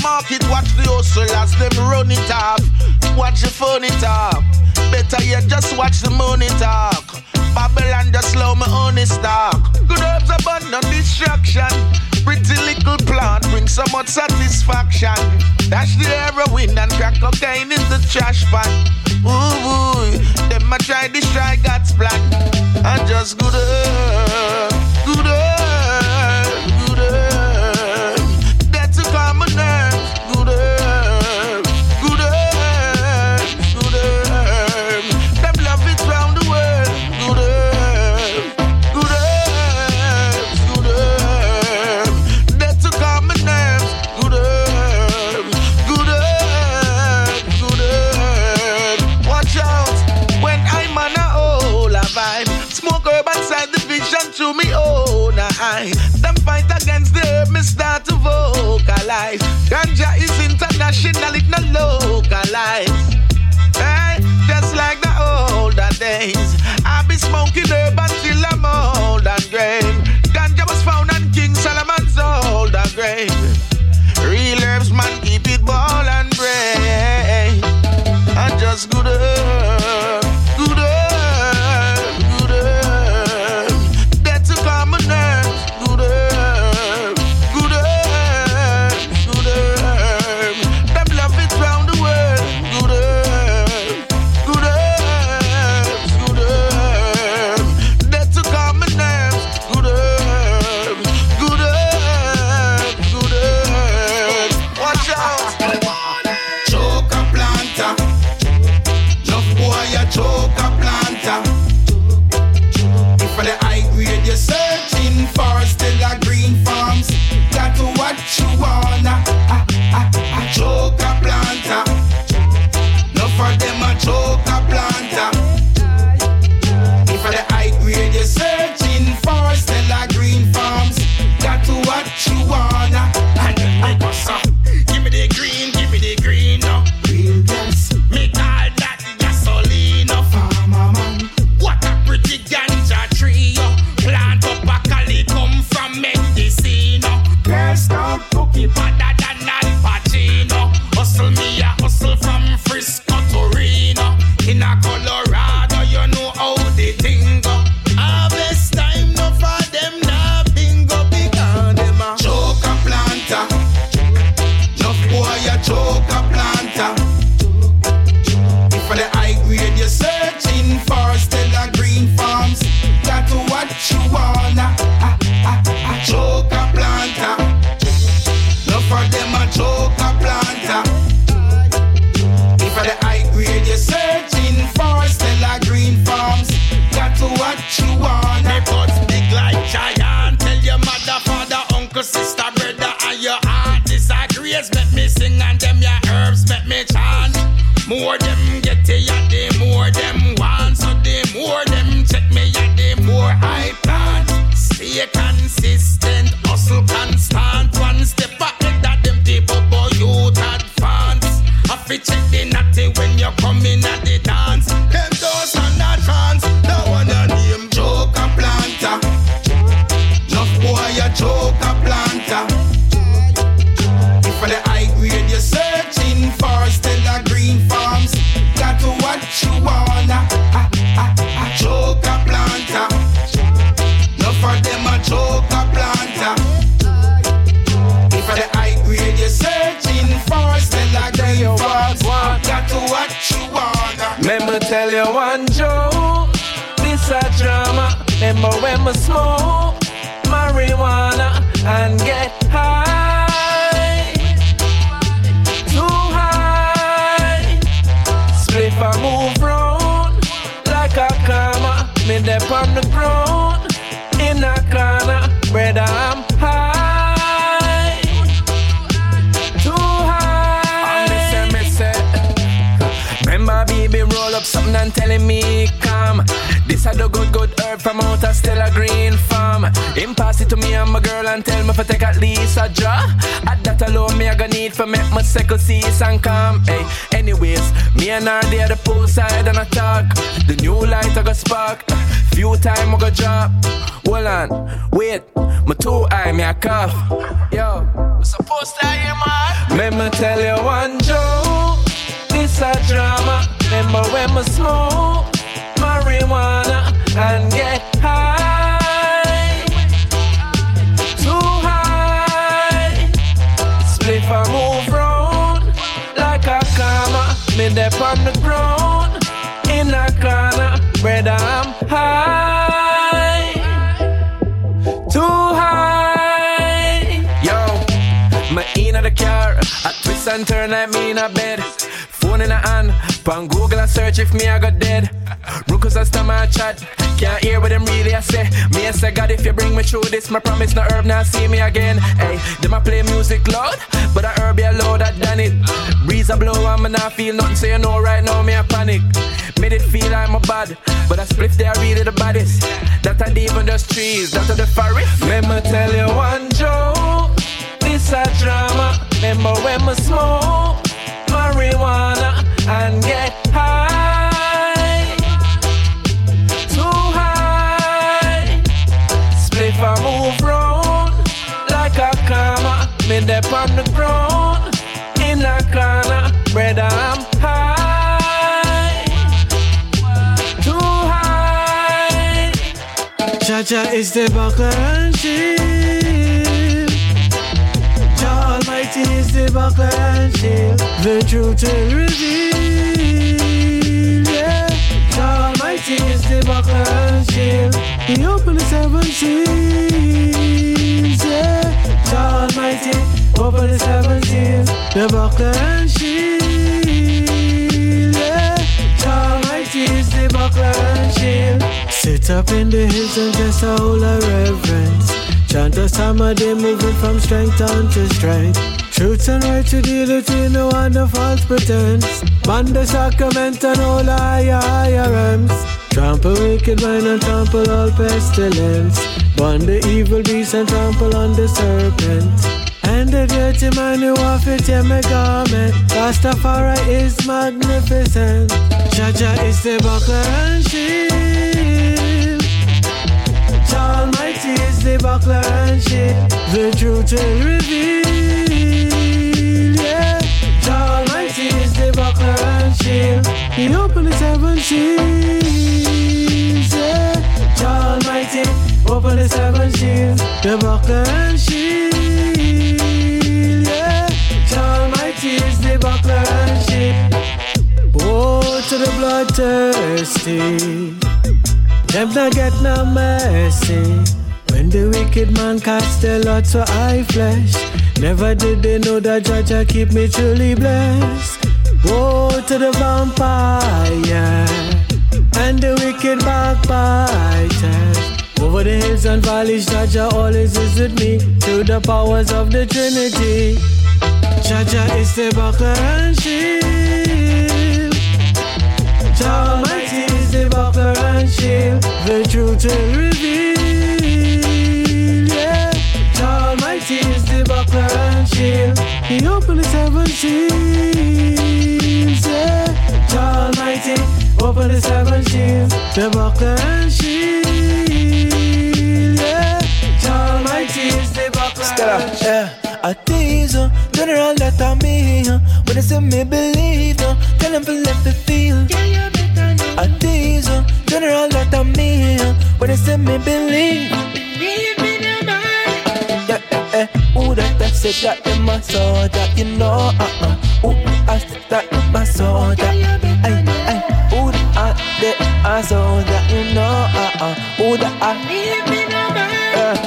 Market, watch the hustle as them run it up. Watch the funny talk. Better yet, just watch the money talk. Babylon just slow my own stock. Good herbs abundant distraction. Pretty little plant brings so much satisfaction. Dash the heroin and crack cocaine in the trash pan. Ooh, ooh, them a try this try God's plan. And just good herb, good herb, good herb. That's a common herb. To me own eye, them fight against the herb, me start to vocalize. Ganja is international, it not localized. Hey, just like the older days, I be smoking herb until I'm old and gray. Ganja was found on King Solomon's older grave. Real herbs, man, keep it ball and brain. I just good herb, good herb. Choke a plant. tell you one joke, this a drama. Remember when we smoke marijuana and get high, too high. Spliff a move round like a comma. Me dep on the ground in a corner, brother I'm high. Baby roll up something and telling me come. This a the good good herb from out of Stella Green Farm. Him pass it to me and my girl and tell me for take at least a draw. At that alone me I gonna need for make my second cease and calm. Hey, anyways, me and her there the poolside and I talk. The new light I got spark. Few time I got drop. Hold on, wait, my two eye me a cough. Yo, I'm supposed to hear my. Let me tell you one joke. This a drama. Remember when we smoke marijuana and get high, too high. Split a move round like a comma. Me dep on the ground in a corner, brother I'm high, too high. Yo, me inna the car, I twist and turn like me in a bed. Phone in a hand, pan Google and search if me I got dead. Rookers and stomach chat, can't hear what them really I say. Me I say God if you bring me through this, my promise no herb now see me again. Hey, them I play music loud, but I herb you louder than it. Breeze a blow and me not feel nothing, so you know right now me I panic. Made it feel like my bad, but I split they are really the baddest. That ain't even just trees, that are the forest. Let me tell you one joke, this a drama. Remember when we smoke marijuana and get high, too high. Spliff a move round like a comma. Me dep on the ground in a corner, brother I'm high, too high. Jaja is the buckler and shield. Jah Almighty is the buckler and shield. The truth will reveal, yeah. God Almighty is the buckler and shield. He opened the seven seals, yeah. God Almighty opened the seven seals. The buckler and shield, yeah. God Almighty is the buckler and shield. Sit up in the hills and just a whole of reverence. Chant us some of them moving from strength unto strength. Truth and right to deal with you, no one of false pretense. Man the sacrament and all higher, higher realms. Trample wicked mind and trample all pestilence. Burn the evil beast and trample on the serpent. And the dirty man who offers you my garment. Rastafari is magnificent. Jaja is the buckler and shield. Jah Almighty is the buckler and shield. The truth will reveal. He opened the seven seals, yeah. Jah Almighty opened the seven seals. The buckler and shield, yeah. Jah Almighty is the buckler and shield. Woe to the bloodthirsty, them that get no mercy. When the wicked man cast their lots for high flesh, never did they know that Jah keep me truly blessed. Woe to the vampire and the wicked backbiters. Over the hills and valleys, Jaja always is with me. To the powers of the Trinity, Jaja is the buckler and shield. Jah Almighty is the buckler and shield. The truth will reveal, yeah. Jah Almighty is the buckler and shield. He opened the seven seals. Jah Almighty, open the seven shields, the buckler and shield, yeah. Jah Almighty is the buckler and shield. Yeah, I tease her, turn around, let her me her. When they say me believe her, tell them to let me feel. I tease her, turn around, let her me her. When they say me believe, believe in your mind. Yeah, yeah, yeah. Ooh, that that said that in my soul, that you know, uh uh. Ooh, I said that in my soul, that I, I, ooh, I. my soul that you know, uh-uh, oh that I need me now, man.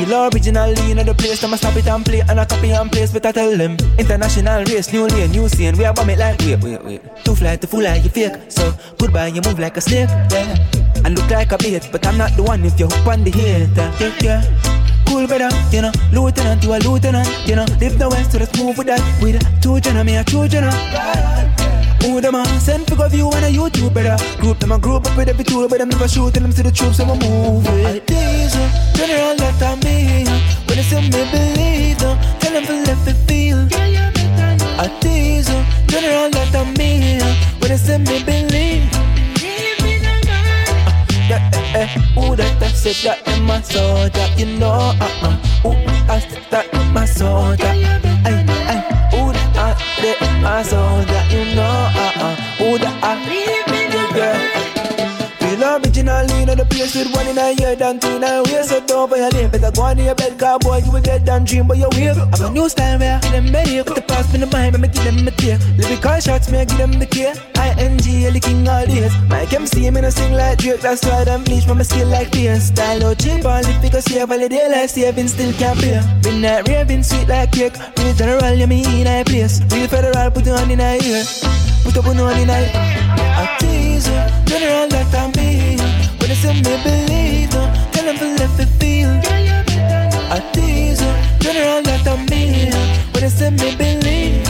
We love originally, you know the place, I'ma stop it and play, and I copy and place, but I tell them, international race, new lane, new scene, we are bomb it like, wait, wait, wait, too fly to fool like you fake, so goodbye, you move like a snake, yeah. I look like a bait, but I'm not the one if you hook on the head, yeah, yeah. Cool brother, you know, lieutenant, you a lieutenant, you know, live the west, so let's move with that, with two channel, me a two channel. Who them a send figure view on a YouTube brother, group them a group up with every tool, but them never shoot till them see the troops, so we move it. These are general that I mean, when they see me believe, tell them to let me feel. I these are general that I mean, when they see me believe. Yeah, eh, eh, ooh, that I said that in my soul, that you know, uh-uh, ooh, I said that in my soul, that, ay, ay, ooh, that I said in my soul, that you know, uh-uh, ooh, that I leave me the girl. We love originally, you know the place with one in a year, than two in a year, so don't violate, better go on to your bed, cowboy, you will get down, dream, but you will. I'm a new style where I give them my ear, put the past in the mind, me give them my tear, lyrical shots, me give them the care. I N G, the king all days. Mike M C, me no sing like Drake. That's why them bleach from my skill like fierce. Style no cheap, only because you have all the daylight saving still can't pay. Been that raving sweet like cake. Real general, you me in a place. Real federal, put on in a ear. Put up on one in a ear. I tease you, general that I'm being. When they say me believe, tell them to let me feel. I tease you, general that I'm being. When they say me believe.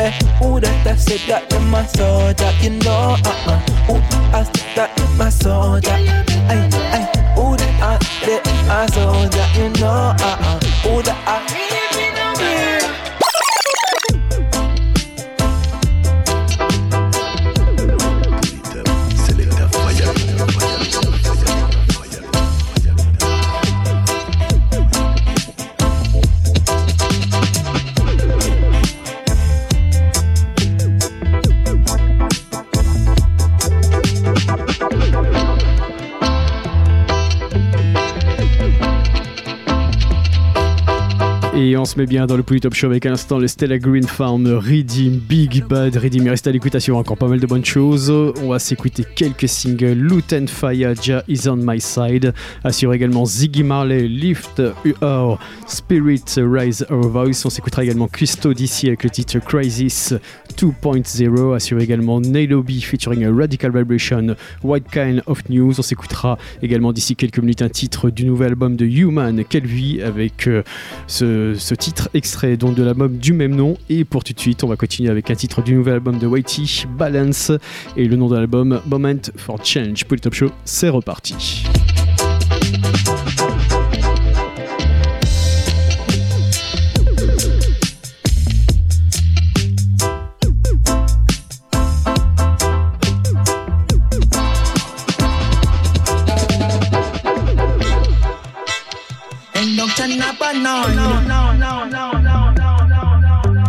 Eh, ooh, that I said that in my soul, that you know, uh-uh. Ooh, I said that in my soul, that, ay, ay. Ooh, that I said in my soul, that you know, uh-uh. Ooh, that I leave me no Et on se met bien dans le Pouli Top Show avec à l'instant le Stella Green Farm, Redeem, Big Bad, Redeem. Il reste à l'écoute, il y aura encore pas mal de bonnes choses. On va s'écouter quelques singles. Loot and Fire, Ja is on my side. Assure également Ziggy Marley, Lift Your Spirit, Rise Our Voice. On s'écoutera également Christo d'ici avec le titre Crisis deux point zéro. Assure également Nailobi featuring Radical Vibration, White Kind of News. On s'écoutera également d'ici quelques minutes un titre du nouvel album de Human Kelvy avec euh, ce ce titre extrait donc de l'album du même nom. Et pour tout de suite on va continuer avec un titre du nouvel album de Whitey, Balance, et le nom de l'album Moment for Change. Pouli Top Show, c'est reparti. No, no, no, no, no, no, no, no, no, no,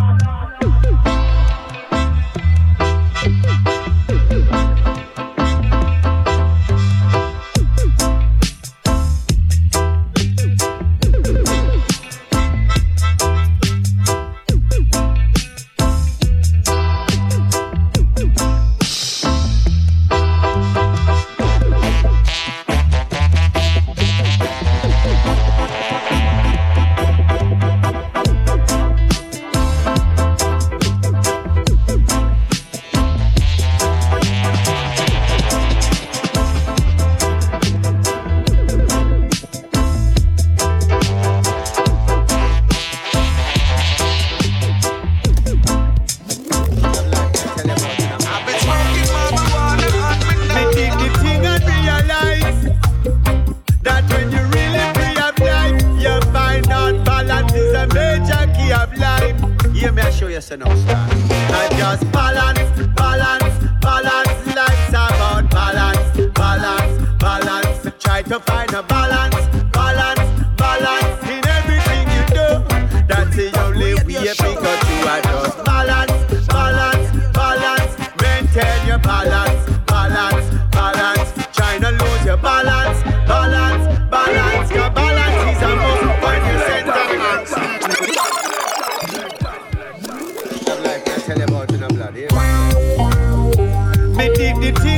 Tell about in a bloody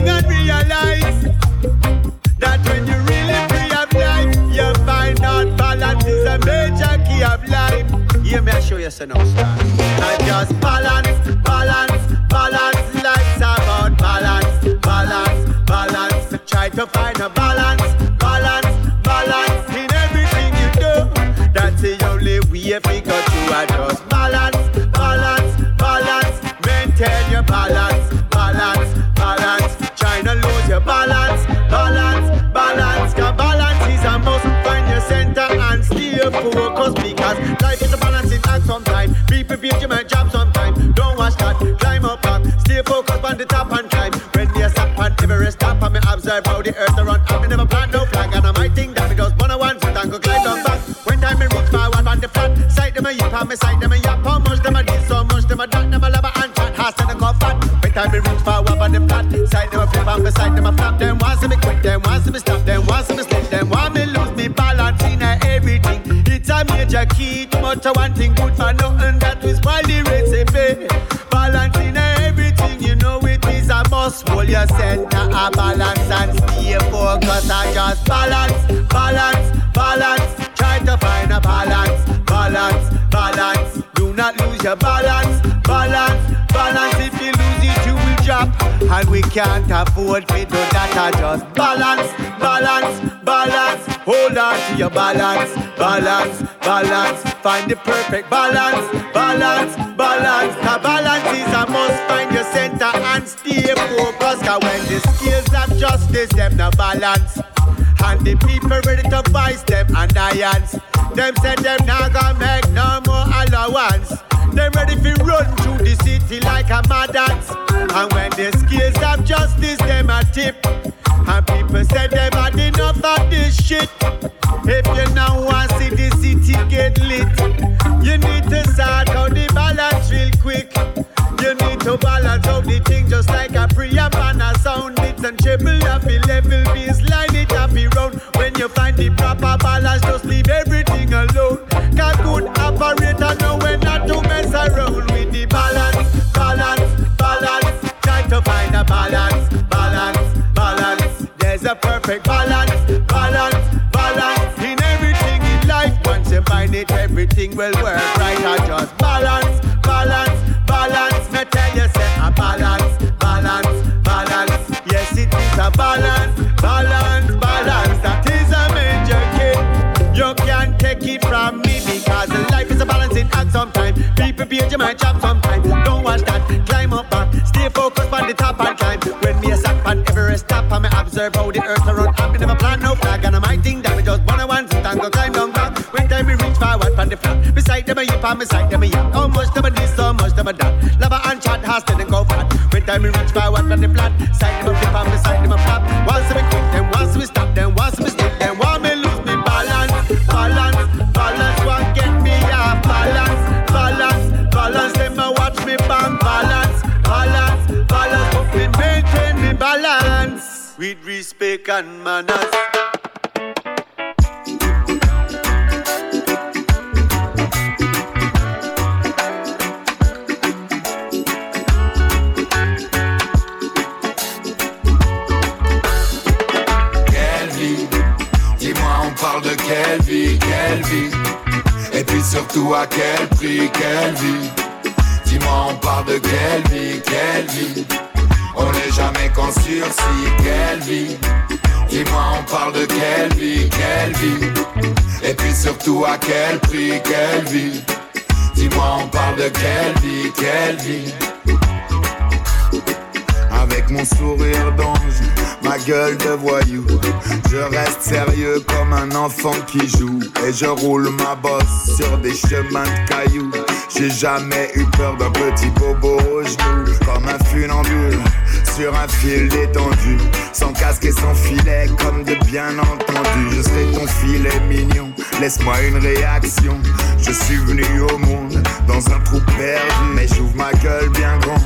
thing I realize, that when you really free of life, you find out balance is a major key of life. Hear me, I show you so now, star. I just balance, balance, balance. Life's about balance, balance, balance. Try to find a balance. Because you are just balance, balance, balance. Maintain your balance, balance, balance. Try not lose your balance, balance, balance. Cause balance is a must. Find your center and stay focused. Because life is a balancing act sometimes. Be prepared, you might jump sometime. Don't watch that, climb up up. Stay focused on the top and climb. When they stop on Everest top, I may observe how the earth around. I may never plant no flag. And I might think that because one of one foot and go climb down back. When time it reach my one on the flat. Them a yip on me side, them a yap. How much them a did, so much them a dot. Them a lava and chat, has to go fat. When time me reach for wap on the flat. Side them a flip on me side, them a flap. Them want to me quit, them want to me stop. Them want to me slip, them want me lose me balance in everything. It's a major key, too much of one thing good for nothing. That is why the recipe. Balance in everything, you know it is a must. Hold your center a balance and stay focused. I just balance, balance, balance. Try to find a balance. Balance, balance, do not lose your balance, balance, balance, if you lose it you will drop, and we can't afford to do that, I just balance, balance, balance, hold on to your balance, balance, balance, find the perfect balance, balance, balance, the balance is a must, find your center and stay focused, cause when the scales of justice, them no balance, and the people ready to vice them and annoyance. Them said them not gonna make no more allowance. Them ready to run through the city like a mad dance. And when the scales of justice, them a tip. And people said them had enough of this shit. If you now want to see the city get lit, you need to sort out the balance real quick. You need to balance out the thing just like a preamp and a sound. It's and treble up the level, bass line it up the round. When you find the proper balance, just leave everything alone. Cause good operator know when not to mess around with the balance, balance, balance. Try to find a balance, balance, balance. There's a perfect balance, balance, balance. In everything in life, once you find it, everything will work right. I just balance, balance, balance. Me tell you, say a balance, balance, balance. Yes, it is a balance, balance, balance. That is a major key. You can't take it from me because life is a balancing act sometimes. Be prepared, you might jump sometimes. Don't watch that, climb up back. Stay focused on the top and climb. When me a sack on Everest top, I may observe how the earth around. I may never plant no flag and I might think that we just wanna one sit and go climb down back. When time we reach forward from the flat, beside them a yip and beside them a yap. How much them a this, so much them a that. Lava and chat has to then go flat. When time we reach forward from the flat, side them a flip and beside them a flap. Once we quit them, once we stop them, once we stop them, once we lose me balance, balance, balance. One get me a balance, balance, balance. Them a watch me bang balance, balance, balance. But we maintain me balance with respect and manners. Quelle vie, quelle vie. Et puis surtout à quel prix, quelle vie. Dis-moi on parle de quelle vie, quelle vie. On n'est jamais qu'en sursis, quelle vie. Dis-moi on parle de quelle vie, quelle vie. Et puis surtout à quel prix, quelle vie. Dis-moi on parle de quelle vie, quelle vie. Avec mon sourire d'ange, ma gueule de voyou, je reste sérieux comme un enfant qui joue. Et je roule ma bosse sur des chemins de cailloux. J'ai jamais eu peur d'un petit bobo au genou. Comme un funambule sur un fil détendu, sans casque et sans filet comme de bien entendu. Je sais ton filet mignon, laisse-moi une réaction. Je suis venu au monde dans un trou perdu, mais j'ouvre ma gueule bien grand,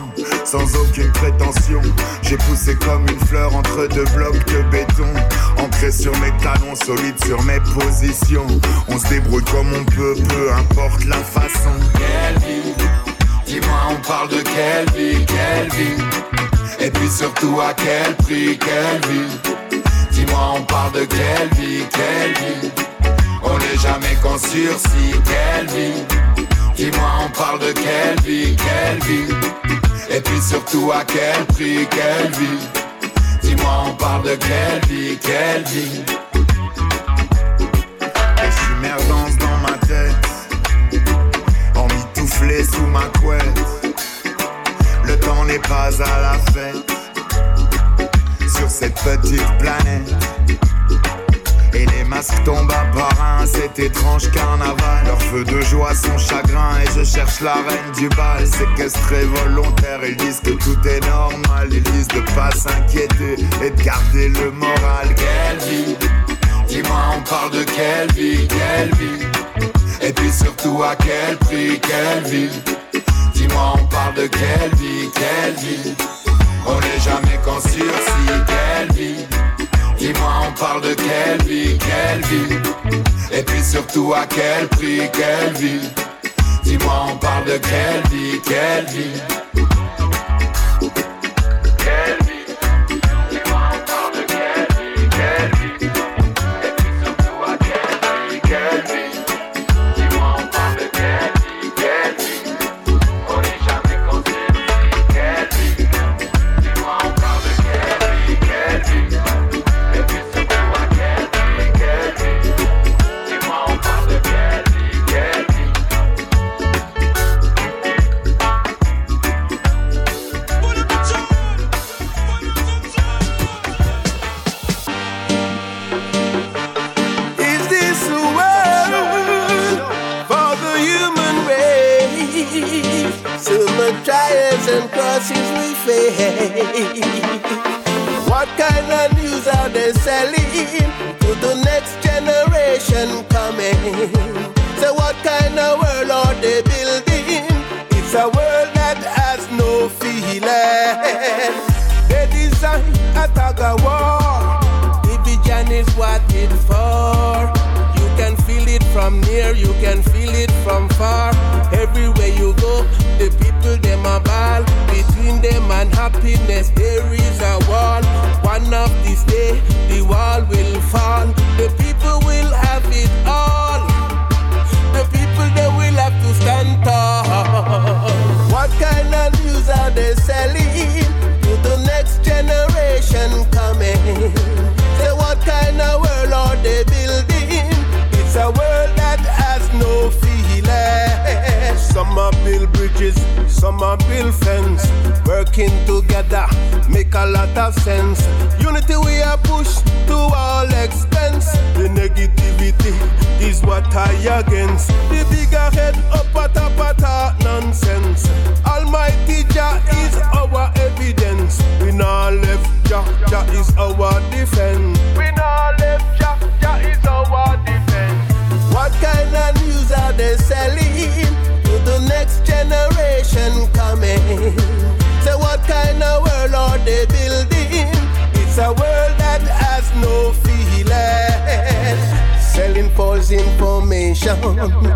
sans aucune prétention. J'ai poussé comme une fleur entre deux blocs de béton, ancré sur mes talons, solide sur mes positions. On se débrouille comme on peut, peu importe la façon. Quelle vie, Dis-moi, on parle de quelle vie, quelle vie? Et puis surtout à quel prix, quelle vie? Dis-moi, on parle de quelle vie, quelle vie? On n'est jamais qu'en sursis, quelle vie? Dis-moi, on parle de quelle vie, quelle vie? Et puis surtout à quel prix, quelle vie? Dis-moi, on parle de quelle vie, quelle vie? Émergence dans ma tête, emmitouflée sous ma couette. Le temps n'est pas à la fête sur cette petite planète. Et les masques tombent à par un, cet étrange carnaval. Leurs feux de joie sont chagrins et je cherche la reine du bal. Séquestrés volontaires, ils disent que tout est normal. Ils disent de pas s'inquiéter et de garder le moral. Quelle vie? Dis-moi, on parle de quelle vie, quelle vie? Et puis surtout à quel prix, quelle vie? Dis-moi, on parle de quelle vie, quelle vie? On n'est jamais qu'en sursis, quelle vie? Dis-moi, on parle de quelle vie, quelle vie? Et puis surtout à quel prix, quelle vie? Dis-moi, on parle de quelle vie, quelle vie?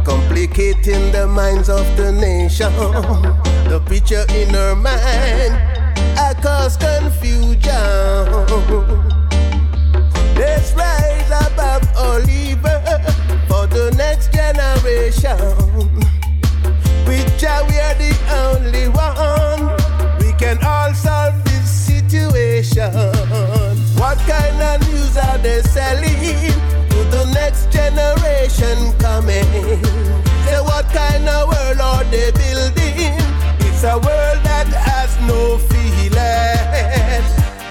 Complicating the minds of the nation. The picture in her mind I cause confusion. Let's rise above all evil for the next generation. Which are we are the only one. We can all solve this situation. What kind of news are they selling? Next generation coming. Say what kind of world are they building? It's a world that has no feeling.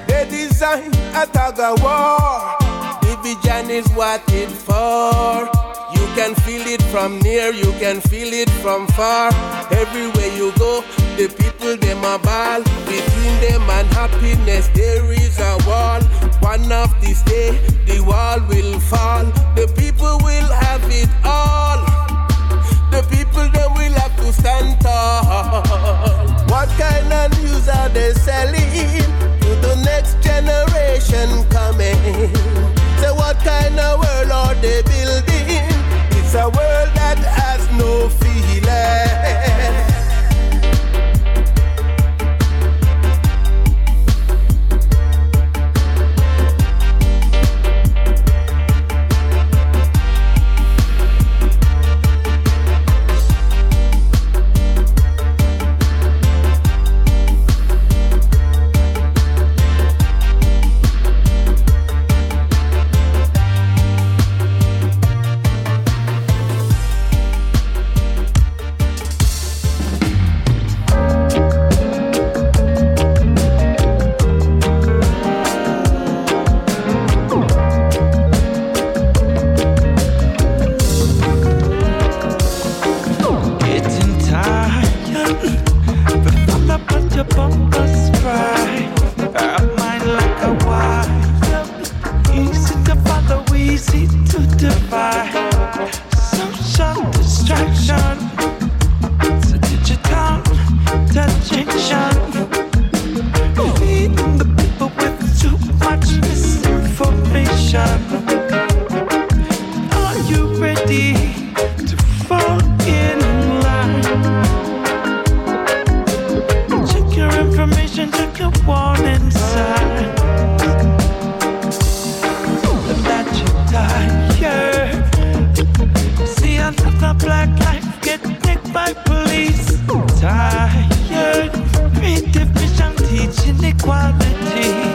They design a tug of war. Division is what it's for. You can feel it from near, you can feel it from far. Everywhere you go, the people them a ball. Between them and happiness, there is a wall. One of these days, the wall will fall. The people will have it all. The people then will have to stand tall. What kind of news are they selling to the next generation coming? Say what kind of world are they building? It's a world that has no feeling. chakra. Are you ready to fall in line? Check your information, check your warning signs. Look at your tire. See another black life get nicked by police. Tired, redefinition, teaching equality.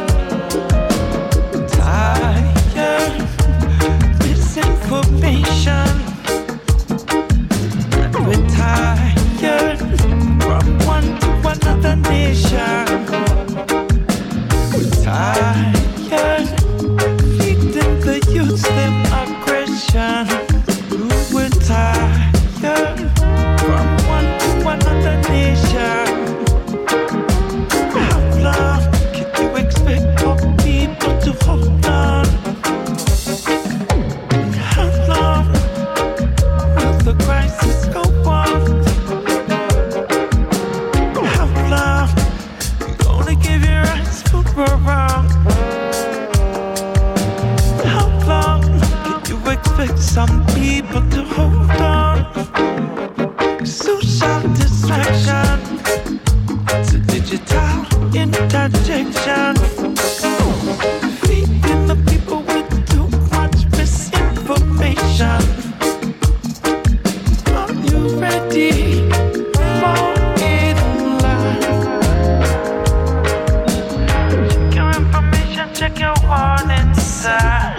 Misinformation. We're tired from one to another nation. We're tired feeding the youth them aggression. We're tired from one to another nation. How long can you expect for people to hold on? Some people to hold on. Social distraction to digital interjection. Feeding the people with too much misinformation. Are you ready for in line? Check your information, check your warning signs.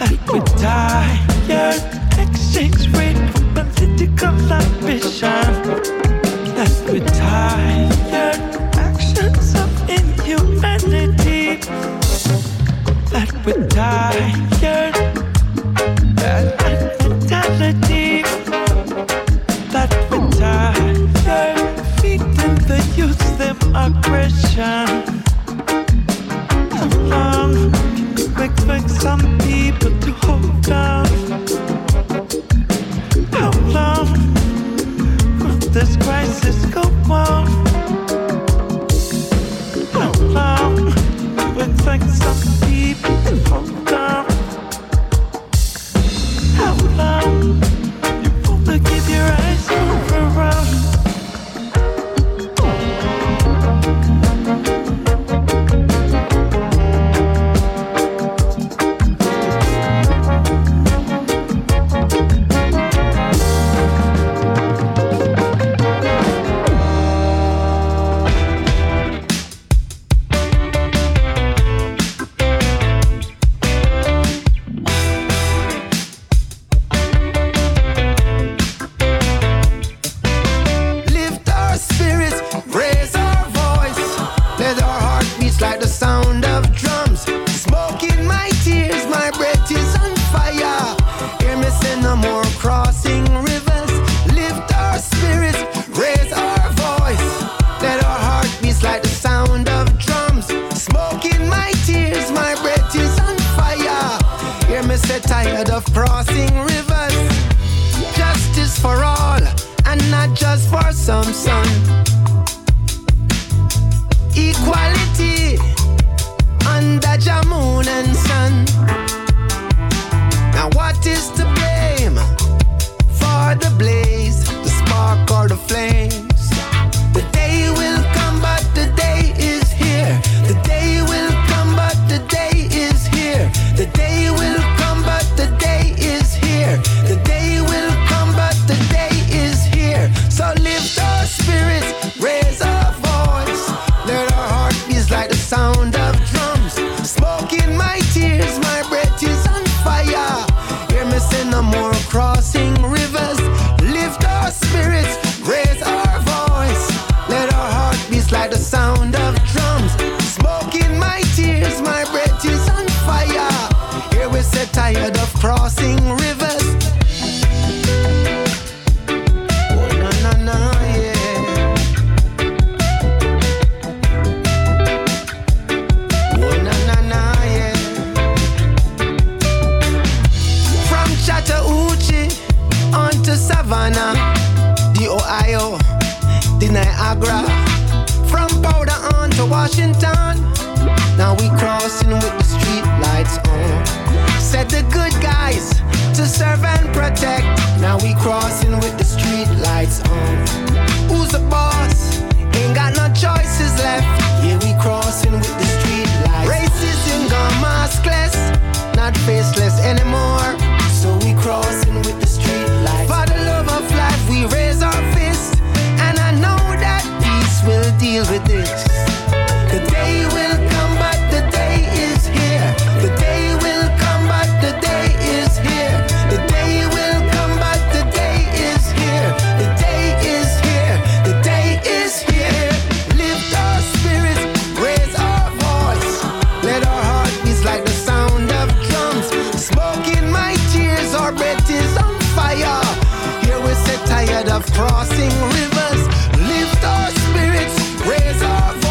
Like we're tired, exchange rate from political ambition. Like we're tired, actions of inhumanity. Like we're tired, bad mentality. Like we're tired, feeding the youth them aggression. Expect some people to hold on. How long will this crisis go on? How long you expect some people to hold on? How long you wanna give your eyes over on? Ohio, the Niagara, from Boulder on to Washington. Now we crossing with the street lights on. Said the good guys to serve and protect. Now we crossing with the street lights on. Who's the boss? Ain't got no choices left. Yeah, we crossing with the street lights. Racism gone maskless, not faceless anymore. So we crossing with the street lights. For the love of life, we raise our fists. And I know that peace will deal with this. The day will come, but the day is here. The day will come, but the day is here. The day will come, but the day is here. The day is here. The day is here. Lift our spirits, raise our voice. Let our heartbeats like the sound of drums. Smoke in my tears, our breath is on fire. Here we're so tired of crossing rivers. Lift our spirits, raise our voice.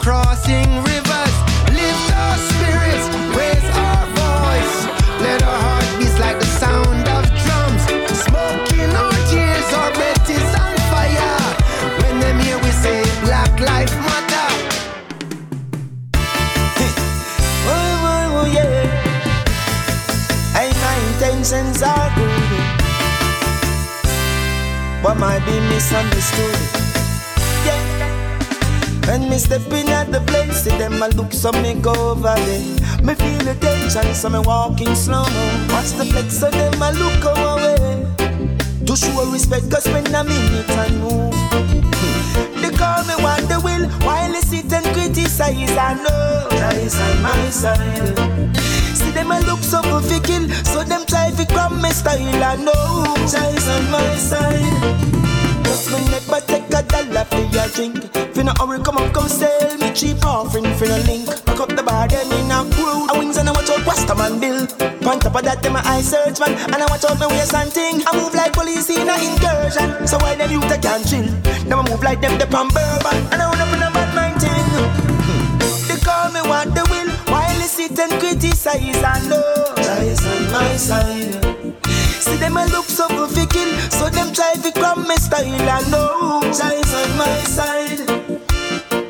Crossing rivers, lift our spirits, raise our voice. Let our heartbeats like the sound of drums. Smoke in our tears, our breath is on fire. When them hear we say Black Life Matter. Oh, oh, oh, yeah. Hey, my intentions are good, but might be misunderstood. When me step in at the place, see them I look, so me go over there. Me feel the tension, so me walking slow. Watch the flex, so them I look away. To show respect, cause when I minute and move. They call me what they will, while they sit and criticize, I know that is on my side. See them I look so good for kill, so them try to grab me style, I know that is on my side. Just my neck, but take a dollar for your drink. Finna hurry, come up, come sell me cheap offering, finna link. Pack up the bar, them in a crew. I wings and I watch out, what's the man bill? On top of that, them my eye search, man. And I watch out my waist and thing. I move like police in a incursion. So why them youth I can't chill? Them I move like them, they pan bourbon. And I run up in a bad mind thing. They call me what they will, while they sit and criticize, I know that is on my side. See them I look so good for kill, so them try to grab my style, I know that is on my side.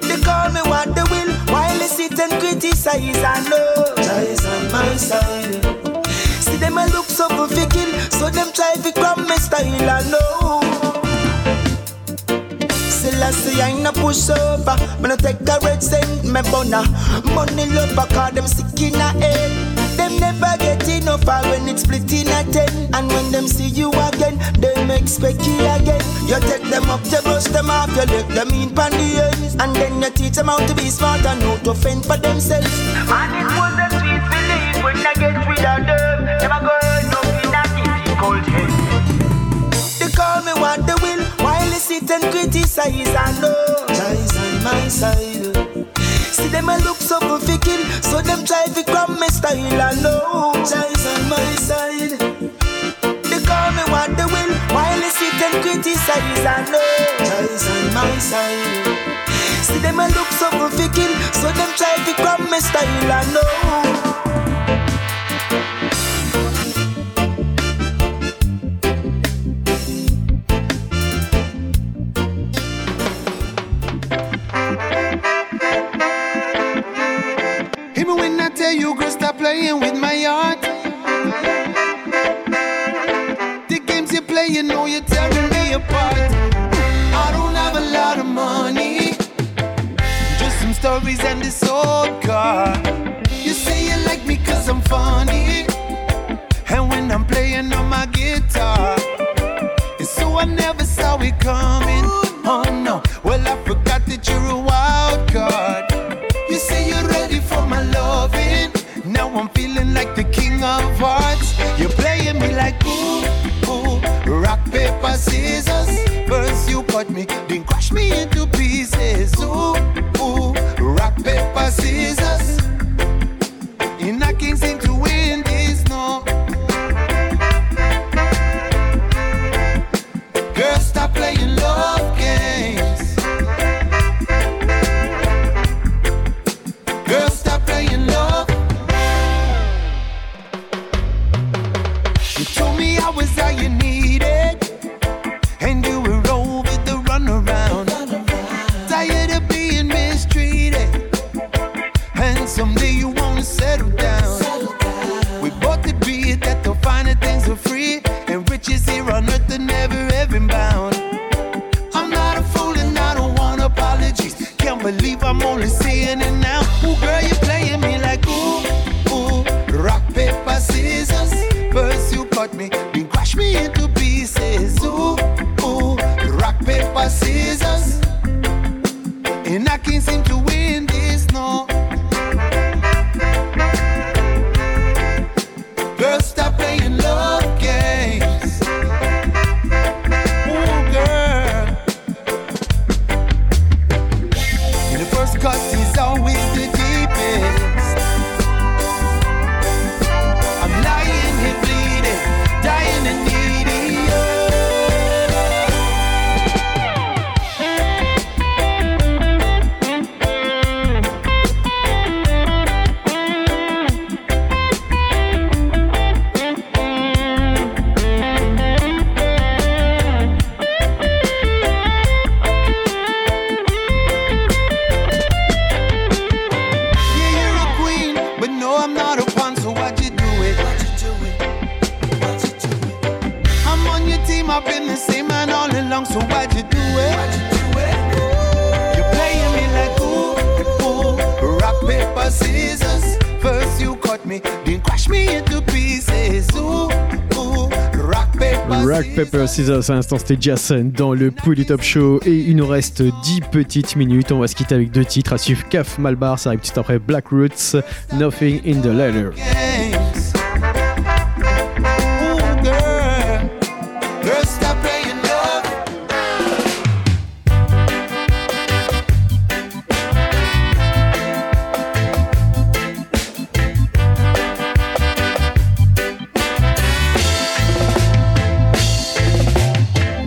They call me what they will, while they sit and criticize, I know that is on my side. See them I look so good for kill, so them try to grab my style, I know. Selassie, I ain't a pushover. Me no take a red cent, me bona. Money lover, cause them sick in a head. Them never get enough when it's split in a ten. And when them see you again, them expect you again. You take them up, you brush them off, you let them in pan the ends. And then you teach them how to be smart and how to fend for themselves. And it was a sweet feeling when I get rid of them. Never go nothing that easy cold head. They call me what they will, while they sit and criticize, I know that is on my side. See them I look so good for kill, so them try to grab my style, I know that is on my side. They call me what they will, while they sit and criticize, I know that is on my side. See them I look so good for kill, so them try to grab my style, I know. You girls stop playing with my heart. The games you play, you know you're tearing me apart. I don't have a lot of money, just some stories and this old car. You say you like me cause I'm funny, and when I'm playing on my guitar, it's so I never saw it coming. Oh no, well I forgot that you're a wild card. You say you're ready for my loving, now I'm feeling like the king of hearts. You like ooh, ooh. Rock, paper, scissors. First you cut me, then crush me into pieces. Ooh, ooh. Rock, paper, scissors. And I can't seem to win this, no. Girl, stop playing love games. Girl, stop playing love. You told me I was all you needed, and you were over the runaround. Tired of being mistreated, and someday you wanna settle down. We both agreed that the finer things are free, and riches here on earth are never ever bound. I'm not a fool and I don't want apologies. Can't believe I'm only seeing it now. Ooh, girl, you're playing me like ooh, ooh. Rock, paper, scissors. First you cut me, then crush me into pieces. Ooh, ooh. Rock, paper, scissors. And I can't seem to win this, no. Girl, stop playing love games. Ooh, girl. And the first cut is always the deepest. I'm lying here bleeding, dying and needing you. Yeah, you're a queen, but no, I'm not a pawn, so why'd you do it? I'm on your team, I've been the same man all along, so why'd you do it? You're playing me like ooh, ooh. Rock, paper, scissors. First you cut me, then crush me into pieces. Ooh, ooh. Rock, paper, Rock, paper, scissors. À l'instant, c'était Jason dans le Pouli Top Show. Et il nous reste dix petites minutes. On va se quitter avec deux titres. À suivre, Kaf Malbar. Ça arrive tout après Black Roots, Nothing in the Letter. games. Ooh, girl. Girl, stop playing love.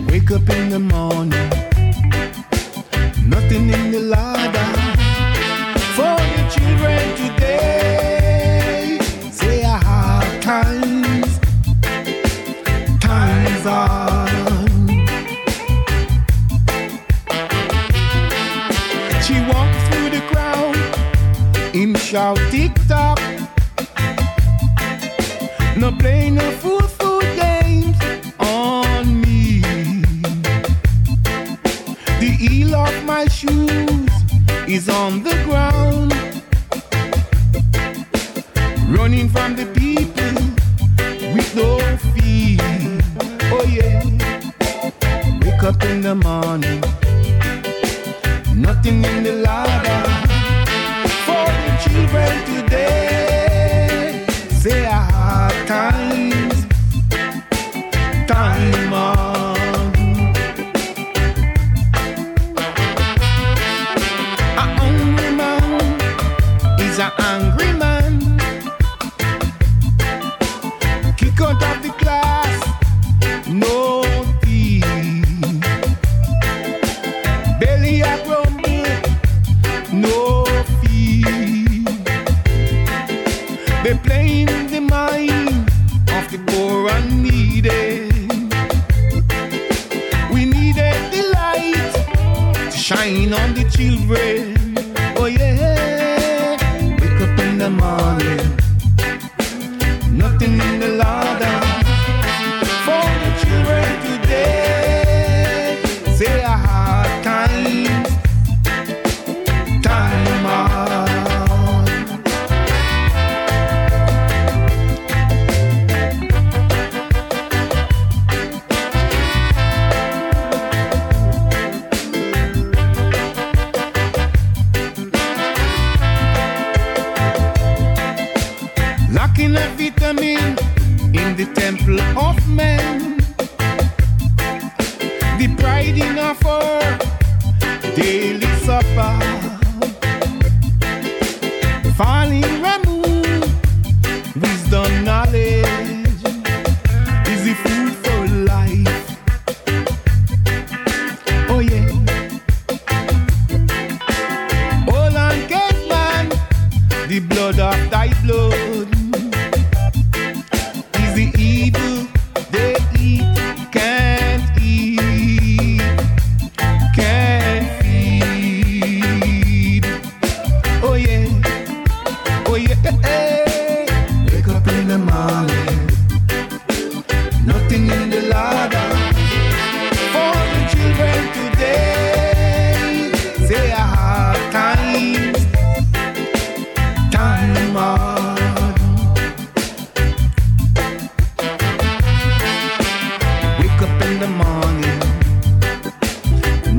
Wake up in the morning, nothing in the ladder for the children today. Say I have times, times are. She walks through the crowd, him shout tick tock. No play no fool fool games on me. The heel of my shoes is on the ground. Running from the people with no fear. Oh yeah. Wake up in the morning, nothing in the ladder for the children today. Say I have times, time on. A hungry man is a angry man. Kick out of the class, no tea. Belly a grumble, no fee. They playing the mind of the poor and needed. We needed the light to shine on the children. Oh yeah. Wake up in the morning, nothing in the ladder for the children today. Say I had times, time on. Lacking a vitamin in the temple of men. The pride in our daily supper, falling removed, wisdom, knowledge is the food for life. Oh yeah. All on cake man, the blood of thy blood is the evil they eat can't eat, can't feed. Oh yeah, oh yeah. Hey, hey. Wake up in the morning, nothing in the ladder for the children today. They are hard times, time hard.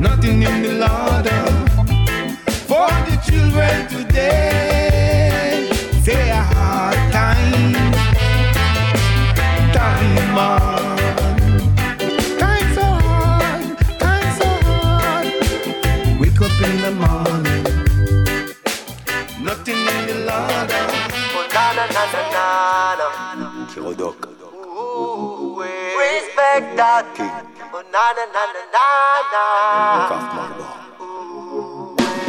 Nothing in the larder for the children today. They are hard time, time hard, time so hard, time so hard. Wake up in the morning, nothing in the larder. Oh na na na na na. Kirodok. Respect that. King. Oh na na na na na na. Kaf Malbar.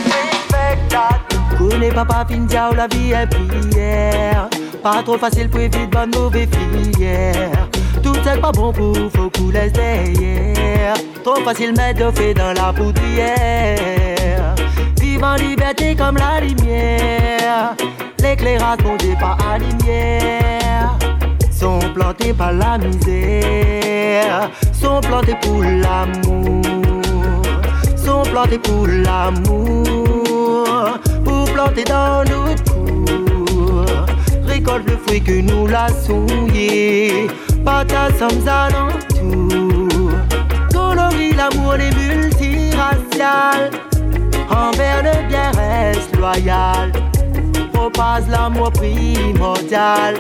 Respect that. Connais papa Pindia ou la vie est prière. Pas trop facile pour éviter bonne mauvaise filière. Tout c'est pas bon pour faut qu'on laisse derrière. Trop facile mettre le feu dans la poudrière. Vive en liberté comme la lumière. L'éclairage monté par la lumière. Sont plantés par la misère, sont plantés pour l'amour, sont plantés pour l'amour, pour planter dans notre cour, récolte le fruit que nous l'a souillé, patates sommes alentour, colorie l'amour des multiraciales, envers le bien-être loyal, propage l'amour primordial.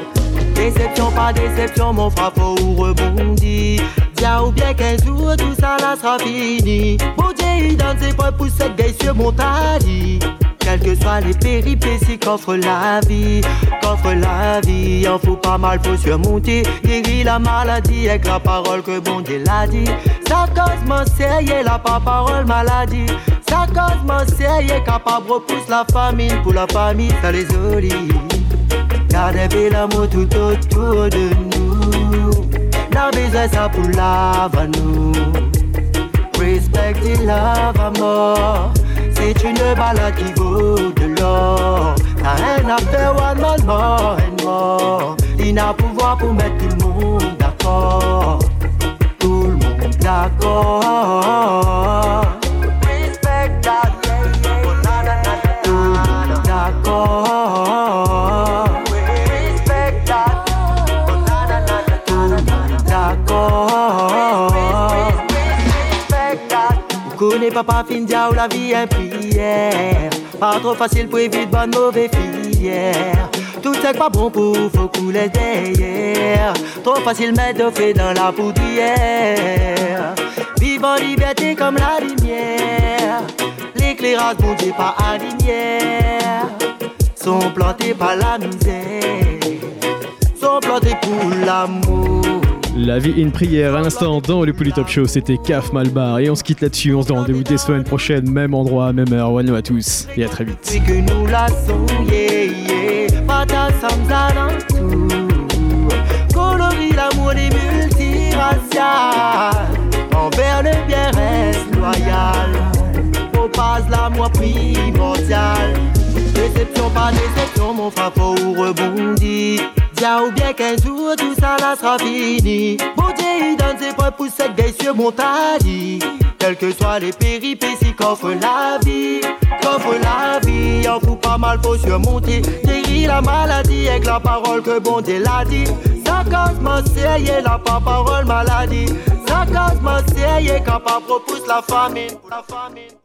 Déception, pas déception, mon frère, faut rebondir. Dia ou bien qu'un jour tout ça là sera fini. Mon Dieu, dans ses preuves pour cette vieille surmontanie. Quelles que soient les péripéties qu'offre la vie, qu'offre la vie, en faut pas mal, faut surmonter. Guérir la maladie avec la parole que bon Dieu l'a dit. Ça cause mon sérieux, la pas parole maladie. Ça cause mon sérieux, capable repousse la famine. Pour la famille, ça les olie. Gardez l'amour tout autour de nous. La besoin ça pour lave nous. Respecter lave à mort. C'est une balade qui vaut de l'or. T'as rien à faire, one man more and more. Il n'a pouvoir pour mettre tout le monde d'accord. Tout le monde d'accord. Respect that. Tout le monde d'accord. Connais papa Findia ou la vie est prière. Pas trop facile pour éviter bonne mauvaise filière. Tout c'est pas bon pour faut couler derrière. Trop facile mettre le feu dans la poudrière. Vive en liberté comme la lumière. L'éclairage monté par la lumière. Sont plantés par la misère. Sont plantés pour l'amour. La vie une prière, à l'instant dans le Pouli Top Show, c'était Kaf Malbar. Et on se quitte là-dessus, on se donne rendez-vous dès semaine prochaine, même endroit, même heure. One à tous et à très vite. Colorie l'amour des multiraciales, envers le bien reste loyal. Propage l'amour primordial. Déception, pas déception, mon frère, faut rebondir. Ou bien qu'un jour tout ça là sera fini. Bon Dieu, donne ses preuves pour cette vieille surmontanie. Quelles que soient les péripéties qu'offre la vie, qu'offre la vie, en fout pas mal, faut surmonter. Guérir la maladie avec la parole que bon Dieu l'a dit. Ça cause mon sérieux, la pas parole maladie. Ça cause mon sérieux, capable repousse la famine, la famine.